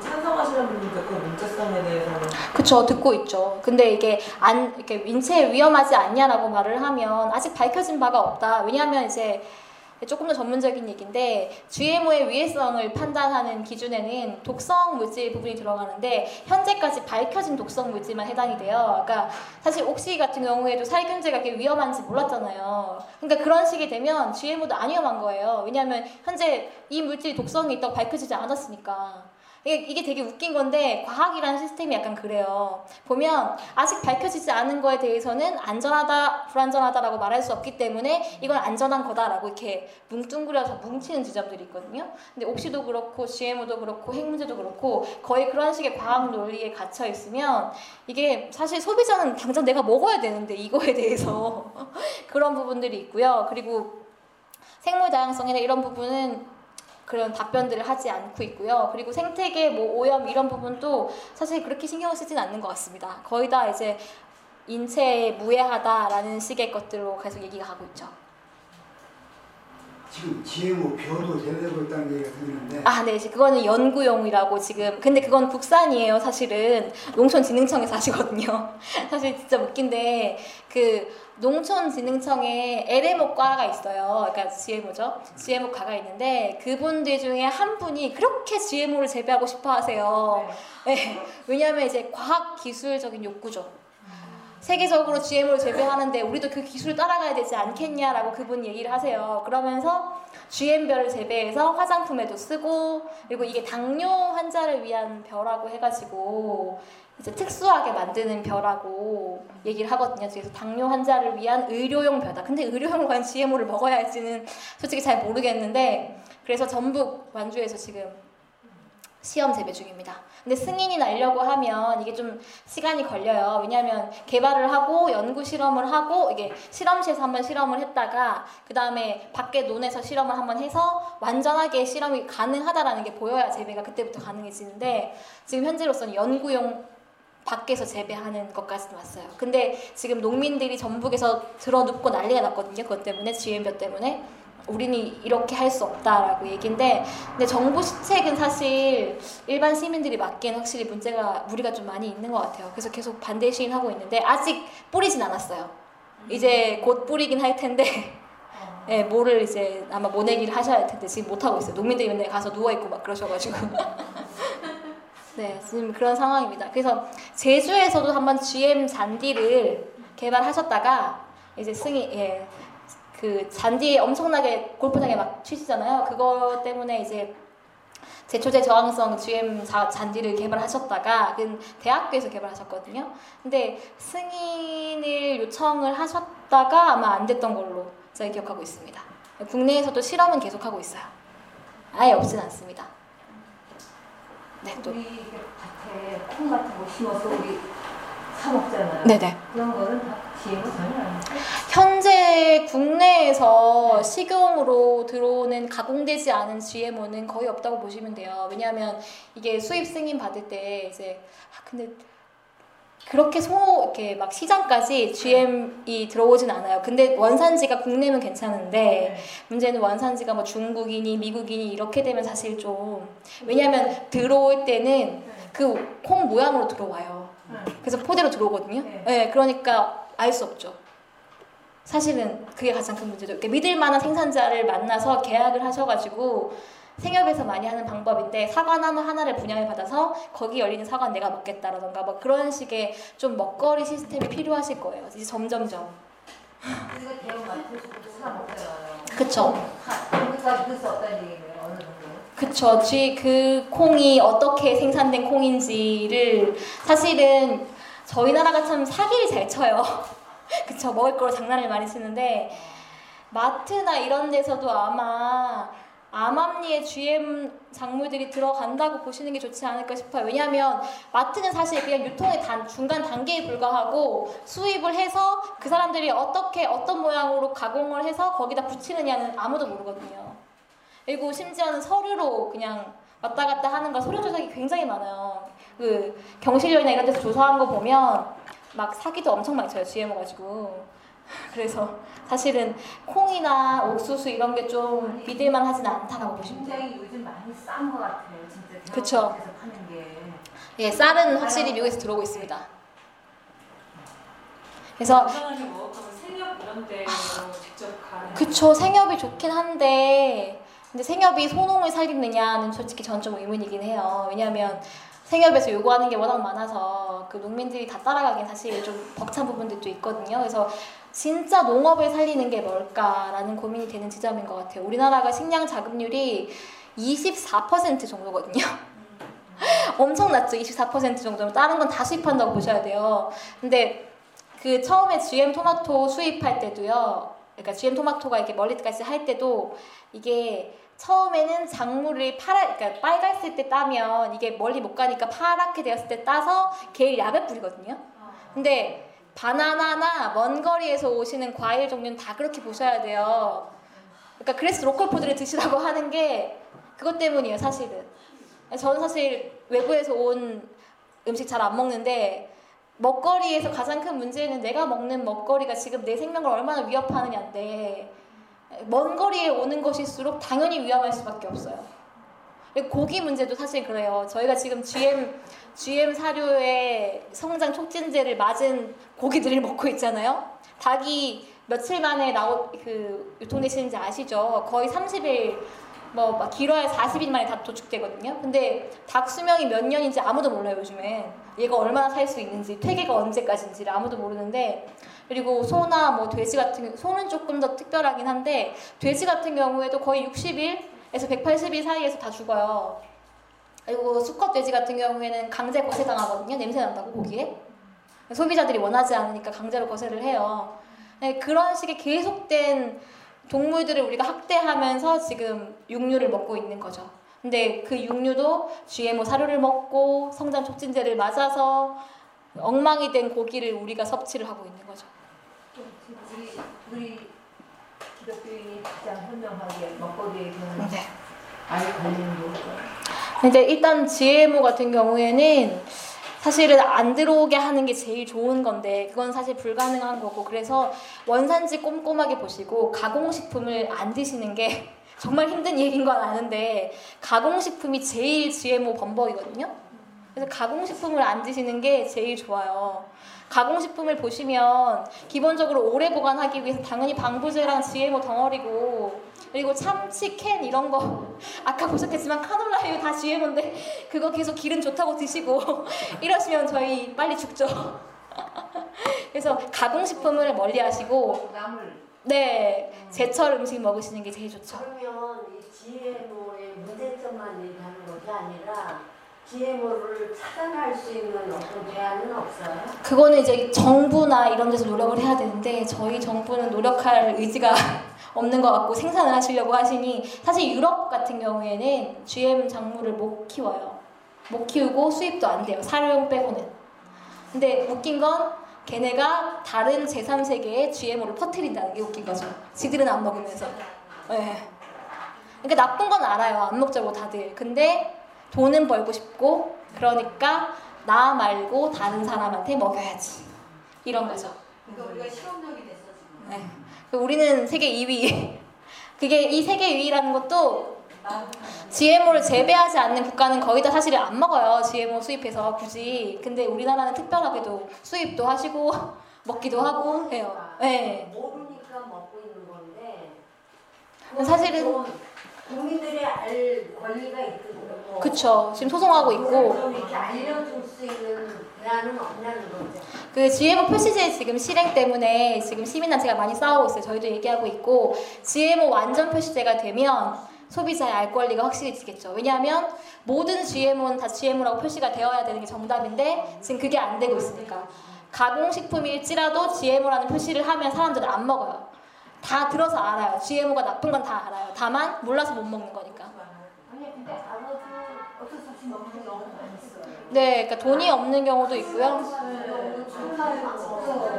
찬성하시는 분들도 그 문제성에 대해서는 그쵸, 듣고 있죠. 근데 이게 안 이렇게 인체에 위험하지 않냐라고 말을 하면 아직 밝혀진 바가 없다. 왜냐하면 이제 조금 더 전문적인 얘기인데, GMO의 위해성을 판단하는 기준에는 독성 물질 부분이 들어가는데 현재까지 밝혀진 독성 물질만 해당이 돼요. 그러니까 사실 옥시 같은 경우에도 살균제가 이렇게 위험한지 몰랐잖아요. 그러니까 그런 식이 되면 GMO도 안 위험한 거예요. 왜냐하면 현재 이 물질이 독성이 있다고 밝혀지지 않았으니까. 이게 되게 웃긴 건데 과학이라는 시스템이 약간 그래요. 보면 아직 밝혀지지 않은 거에 대해서는 안전하다, 불안전하다라고 말할 수 없기 때문에 이건 안전한 거다라고 이렇게 뭉뚱그려서 뭉치는 지점들이 있거든요. 근데 옥시도 그렇고 GMO도 그렇고 핵 문제도 그렇고 거의 그런 식의 과학 논리에 갇혀 있으면, 이게 사실 소비자는 당장 내가 먹어야 되는데 이거에 대해서 그런 부분들이 있고요. 그리고 생물 다양성이나 이런 부분은 그런 답변들을 하지 않고 있고요. 그리고 생태계, 뭐 오염 이런 부분도 사실 그렇게 신경을 쓰진 않는 것 같습니다. 거의 다 이제 인체에 무해하다라는 식의 것들로 계속 얘기가 가고 있죠. 지금 GMO 벼도 제대로 있다는 얘기가 들리는데. 네, 그거는 연구용이라고 지금. 근데 그건 국산이에요, 사실은. 농촌진흥청에서 하시거든요. 사실 진짜 웃긴데 농촌진흥청에 LMO과가 있어요. 그러니까 GMO죠. GMO과가 있는데 그분들 중에 한 분이 그렇게 GMO를 재배하고 싶어 하세요. 네. 왜냐하면 이제 과학기술적인 욕구죠. 세계적으로 GMO를 재배하는데 우리도 그 기술을 따라가야 되지 않겠냐라고 그분 얘기를 하세요. 그러면서 GM별을 재배해서 화장품에도 쓰고, 그리고 이게 당뇨 환자를 위한 벼라고 해가지고 이제 특수하게 만드는 벼라고 얘기를 하거든요. 그래서 당뇨 환자를 위한 의료용 벼다. 근데 의료용 과연 GMO를 먹어야 할지는 솔직히 잘 모르겠는데, 그래서 전북 완주에서 지금 시험 재배 중입니다. 근데 승인이 나려고 하면 이게 좀 시간이 걸려요. 왜냐하면 개발을 하고 연구 실험을 하고, 이게 실험실에서 한번 실험을 했다가 그 다음에 밖에 논에서 실험을 한번 해서 완전하게 실험이 가능하다라는 게 보여야 재배가 그때부터 가능해지는데, 지금 현재로서는 연구용 밖에서 재배하는 것까지는 왔어요. 근데 지금 농민들이 전북에서 들어눕고 난리가 났거든요. 그것 때문에 GM벼 때문에. 우리는 이렇게 할 수 없다라고 얘기인데, 근데 정부 시책은 사실 일반 시민들이 맞기엔 확실히 무리가 좀 많이 있는 것 같아요. 그래서 계속 반대 시인하고 있는데 아직 뿌리진 않았어요. 이제 곧 뿌리긴 할 텐데 네, 뭐를 이제 아마 모내기를 하셔야 할 텐데 지금 못 하고 있어요. 농민들이 맨날 가서 누워 있고 막 그러셔가지고 네, 지금 그런 상황입니다. 그래서 제주에서도 한번 GM 잔디를 개발하셨다가 이제 그 잔디 엄청나게 골프장에 막 치시잖아요. 그거 때문에 이제 제초제 저항성 GM 잔디를 개발하셨다가 대학교에서 개발하셨거든요. 근데 승인을 요청을 하셨다가 아마 안 됐던 걸로 제가 기억하고 있습니다. 국내에서도 실험은 계속하고 있어요. 아예 없진 않습니다. 네, 또 우리 밭에 콩 같은 거 심어서 우리 사 먹잖아요. 네네. 그런 거는 다 GM은 전혀 아니에요? 현재 국내에서 네. 식용으로 들어오는 가공되지 않은 GMO는 거의 없다고 보시면 돼요. 왜냐하면 이게 수입 승인 받을 때 이제 근데 그렇게 이렇게 막 시장까지 GM이 들어오진 않아요. 근데 원산지가 국내면 괜찮은데 문제는 원산지가 뭐 중국이니 미국이니 이렇게 되면 사실 좀 왜냐하면 들어올 때는 그 콩 모양으로 들어와요. 그래서 포대로 들어오거든요. 네, 그러니까 알 수 없죠. 사실은 그게 가장 큰 문제죠. 이렇게 믿을 만한 생산자를 만나서 계약을 하셔가지고 생협에서 많이 하는 방법인데 사과나무 하나를 분양을 받아서 거기 열리는 사과는 내가 먹겠다라던가 뭐 그런 식의 좀 먹거리 시스템이 필요하실 거예요. 이제 점점점. 그래서 대형 마트에서도 사 먹잖아요. 그쵸. 그것까지 믿을 수 없다는 얘기예요. 어느 정도. 그쵸. 그 콩이 어떻게 생산된 콩인지를 사실은 저희 나라가 참 사기를 잘 쳐요. 그쵸. 먹을 거로 장난을 많이 치는데 마트나 이런 데서도 아마 암암리에 GM 작물들이 들어간다고 보시는 게 좋지 않을까 싶어요. 왜냐하면 마트는 사실 그냥 유통의 중간 단계에 불과하고 수입을 해서 그 사람들이 어떻게 어떤 모양으로 가공을 해서 거기다 붙이느냐는 아무도 모르거든요. 그리고 심지어는 서류로 그냥 왔다 갔다 하는 거 서류 조작이 굉장히 많아요. 그 경실련이나 이런 데서 조사한 거 보면 막 사기도 엄청 많이 쳐요. GMO 가지고. 그래서 사실은 콩이나 옥수수 이런 게 좀 믿을만 하진 않다라고 보시면 돼요. 굉장히 요즘 많이 싼 것 같아요. 진짜. 그쵸. 예, 쌀은 확실히 미국에서 들어오고 있습니다. 그래서 생협 이런 데 직접 가는. 그쵸. 생협이 좋긴 한데 근데 생협이 소농을 살리느냐는 솔직히 전 좀 의문이긴 해요. 왜냐하면 생협에서 요구하는 게 워낙 많아서 그 농민들이 다 따라가긴 사실 좀 벅찬 부분들도 있거든요. 그래서 진짜 농업을 살리는 게 뭘까라는 고민이 되는 지점인 것 같아요. 우리나라가 식량 자급률이 24% 정도거든요. 엄청 낮죠. 24% 정도면 다른 건 다 수입한다고 보셔야 돼요. 근데 그 처음에 GM 토마토 수입할 때도요. 그러니까 GM 토마토가 이렇게 멀리까지 할 때도 이게 처음에는 작물을 그러니까 빨갛을 때 따면 이게 멀리 못 가니까 파랗게 되었을 때 따서 걔를 약을 뿌리거든요. 근데 바나나나 먼 거리에서 오시는 과일 종류는 다 그렇게 보셔야 돼요. 그러니까 그래서 로컬푸드를 드시라고 하는 게 그것 때문이에요, 사실은. 저는 사실 외부에서 온 음식 잘 안 먹는데 먹거리에서 가장 큰 문제는 내가 먹는 먹거리가 지금 내 생명을 얼마나 위협하느냐인데 먼 거리에 오는 것일수록 당연히 위험할 수밖에 없어요. 고기 문제도 사실 그래요. 저희가 지금 GM 사료의 성장 촉진제를 맞은 고기들을 먹고 있잖아요. 닭이 며칠 만에 유통되시는지 아시죠? 거의 30일, 막 길어야 40일 만에 다 도축되거든요. 근데 닭 수명이 몇 년인지 아무도 몰라요, 요즘엔. 얘가 얼마나 살 수 있는지, 퇴계가 언제까지인지를 아무도 모르는데 그리고 소나 돼지 같은 소는 조금 더 특별하긴 한데 돼지 같은 경우에도 거의 60일에서 180일 사이에서 다 죽어요. 그리고 수컷 돼지 같은 경우에는 강제 거세당하거든요. 냄새 난다고 고기에. 소비자들이 원하지 않으니까 강제로 거세를 해요. 그런 식의 계속된 동물들을 우리가 학대하면서 지금 육류를 먹고 있는 거죠. 근데 그 육류도 GMO 사료를 먹고 성장 촉진제를 맞아서 엉망이 된 고기를 우리가 섭취를 하고 있는 거죠. 우리 기독교인이 가장 현명하게 먹거리에 그런 아예 걸리는 거죠. 근데 일단 GMO 같은 경우에는 사실은 안 들어오게 하는 게 제일 좋은 건데 그건 사실 불가능한 거고, 그래서 원산지 꼼꼼하게 보시고 가공식품을 안 드시는 게 정말 힘든 얘기인 건 아는데 가공식품이 제일 GMO 범벅이거든요. 그래서 가공식품을 안 드시는 게 제일 좋아요. 가공식품을 보시면 기본적으로 오래 보관하기 위해서 당연히 방부제랑 GMO 덩어리고, 그리고 참치 캔 이런 거 아까 보셨겠지만 카놀라유 다 GMO인데 그거 계속 기름 좋다고 드시고 이러시면 저희 빨리 죽죠. 그래서 가공식품을 멀리 하시고 네, 제철 음식 먹으시는 게 제일 좋죠. 그러면 이 GMO의 문제점만 얘기하는 것이 아니라 GMO를 차단할 수 있는 어떤 대안은 없어요? 그거는 이제 정부나 이런 데서 노력을 해야 되는데 저희 정부는 노력할 의지가 없는 것 같고, 생산을 하시려고 하시니 사실 유럽 같은 경우에는 GM 작물을 못 키워요. 못 키우고 수입도 안 돼요. 사료용 빼고는. 근데 웃긴 건 걔네가 다른 제3세계에 GMO를 퍼뜨린다는 게 웃긴 거죠. 지들은 안 먹으면서. 네. 그러니까 나쁜 건 알아요. 안 먹자고 다들. 근데 돈은 벌고 싶고, 그러니까 나 말고 다른 사람한테 먹여야지 이런 거죠. 그러니까 우리가 실험적이 됐었습니다. 네. 우리는 세계 2위. 그게 이 세계 2위라는 것도 GMO를 재배하지 않는 국가는 거의 다 사실 안 먹어요. GMO 수입해서 굳이. 근데 우리나라는 특별하게도 수입도 하시고 먹기도 하고 해요. 네. 모르니까 먹고 있는 건데 사실은 국민들의 알 권리가 있고, 그쵸. 지금 소송하고 있고. 이렇게 알려줄 수 있는 대안은 없냐는 거죠. 그 GMO 표시제 지금 실행 때문에 지금 시민단체가 많이 싸우고 있어요. 저희도 얘기하고 있고, GMO 완전 표시제가 되면 소비자의 알 권리가 확실히 지겠죠. 왜냐하면 모든 GMO는 다 GMO라고 표시가 되어야 되는 게 정답인데 지금 그게 안 되고 있으니까. 가공식품일지라도 GMO라는 표시를 하면 사람들은 안 먹어요. 다 들어서 알아요. GMO가 나쁜 건 다 알아요. 다만 몰라서 못 먹는 거니까. 네, 그러니까 돈이 없는 경우도 있고요.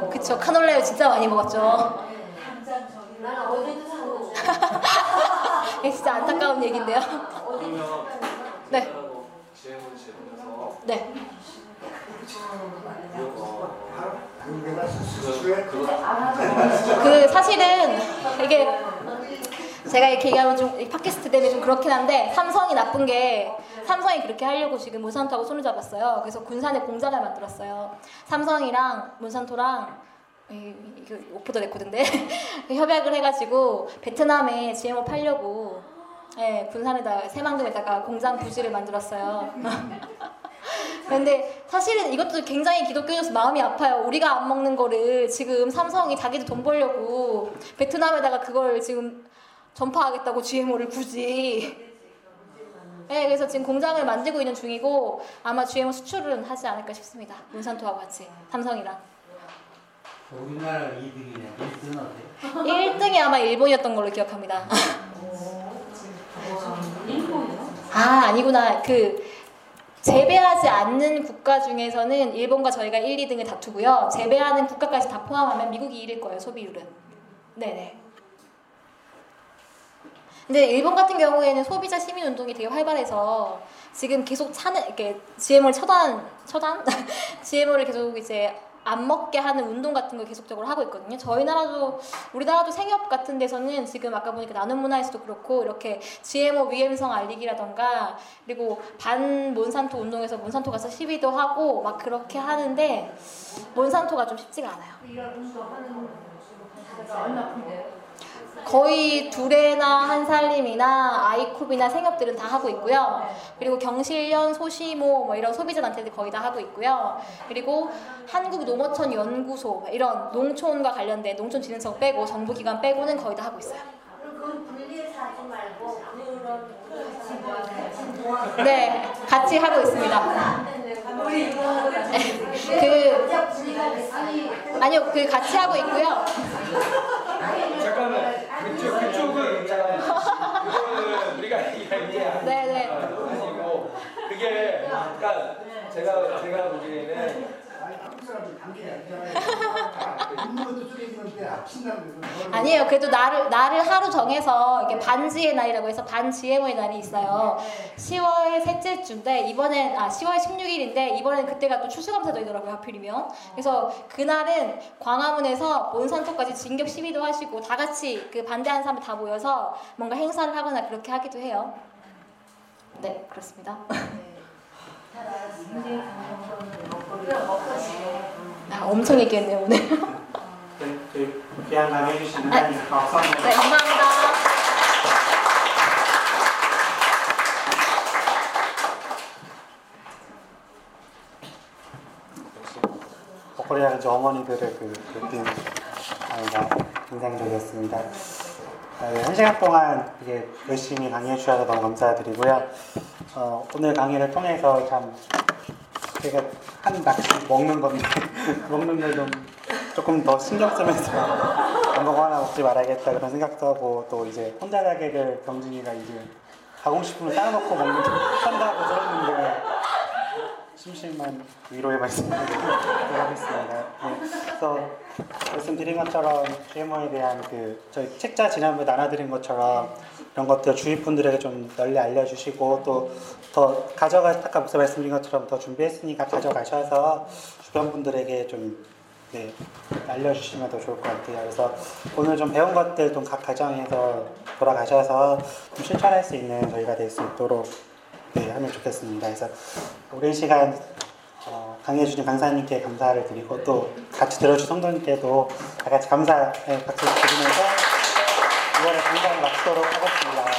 그쵸, 카놀라유 진짜 많이 먹었죠. 진짜 안타까운 얘기인데요. 네. 네. 그 사실은 이게 제가 이렇게 얘기하면 좀 팟캐스트 때문에 좀 그렇긴 한데, 삼성이 나쁜 게 삼성이 그렇게 하려고 지금 몬산토하고 손을 잡았어요. 그래서 군산에 공장을 만들었어요. 삼성이랑 몬산토랑 이거 오프더 레코드인데 협약을 해가지고 베트남에 GMO 팔려고, 네, 군산에다가 새만금에다가 공장 부지를 만들었어요. 근데 사실은 이것도 굉장히 기독교여서 마음이 아파요. 우리가 안 먹는 거를 지금 삼성이 자기도 돈 벌려고 베트남에다가 그걸 지금 전파하겠다고 GMO를 굳이. 네, 그래서 지금 공장을 만들고 있는 중이고 아마 GMO 수출은 하지 않을까 싶습니다. 몬산토와 같이 삼성이랑. 우리나라 2등이냐? 1등은 어때요? 1등이 아마 일본이었던 걸로 기억합니다. 일본이요? 아, 아니구나. 재배하지 않는 국가 중에서는 일본과 저희가 1, 2등을 다투고요. 재배하는 국가까지 다 포함하면 미국이 1일 거예요, 소비율은. 네네. 근데 일본 같은 경우에는 소비자 시민 운동이 되게 활발해서 지금 계속 이렇게 GMO를 처단? GMO를 계속 이제 안 먹게 하는 운동 같은 걸 계속적으로 하고 있거든요. 저희 나라도, 우리나라도 생협 같은 데서는 지금 아까 보니까 나눔 문화에서도 그렇고 이렇게 GMO 위험성 알리기라던가, 그리고 반 몬산토 운동에서 몬산토 가서 시위도 하고 막 그렇게 하는데 몬산토가 좀 쉽지가 않아요. 거의 두레나 한살림이나 아이쿱이나 생협들은 다 하고 있고요. 그리고 경실련, 소시모 뭐 이런 소비자 단체들 거의 다 하고 있고요. 그리고 한국농어촌연구소 이런 농촌과 관련된 농촌진흥청 빼고 정부기관 빼고는 거의 다 하고 있어요. 그건 분리해서 하지 말고 네, 같이 하고 있습니다. 아니요, 같이 하고 있고요. 잠깐만, 그쪽은 그거는 우리가 이야기하는 거고, 그게 그러니까 제가 보기에는 아니에요. 그래도 날을 하루 정해서 이게 반지의 날이라고 해서 반지혜모의 날이 있어요. 10월 셋째 주인데 이번엔 10월 16일인데 이번엔 그때가 또 출수감사절이더라고요. 하필이면. 그래서 그날은 광화문에서 몬산토까지 진격 시위도 하시고 다 같이 그 반대하는 사람들 다 모여서 뭔가 행사를 하거나 그렇게 하기도 해요. 네, 그렇습니다. 아, 엄청 얘기했네요 오늘. 네, 귀한 강의 해주시는 하나님 감사합니다. 네, 감사합니다. 벚꽃이 하는 어머니들의 그 느낌 인상적이었습니다. 네, 1시간 동안 이게 열심히 강의해 주셔서 너무 감사드리고요. 오늘 강의를 통해서 참 제가 한 낚시 먹는 건데 먹는 걸 좀 조금 더 신경 쓰면서 광고 하나 먹지 말아야겠다 그런 생각도 하고, 또 이제 혼자 가게 될 경진이가 이제 가공식품을 따라먹고 먹는 걸 한다고 들었는데 심심한 위로의 말씀을 드리겠습니다. 네, 그래서 말씀드린 것처럼 GMO에 대한 그 저희 책자 지난번에 나눠드린 것처럼 이런 것들 주위 분들에게 좀 널리 알려주시고, 또 더 아까 목사 말씀드린 것처럼 더 준비했으니까 가져가셔서 주변 분들에게 좀 네, 알려주시면 더 좋을 것 같아요. 그래서 오늘 좀 배운 것들 좀 각 가정에서 돌아가셔서 좀 실천할 수 있는 저희가 될 수 있도록 네, 하면 좋겠습니다. 그래서 오랜 시간 강의해주신 강사님께 감사를 드리고, 또 같이 들어주신 성도님께도 다 같이 감사의 박수를 드리면서 6월에 강사를 마치도록 하겠습니다.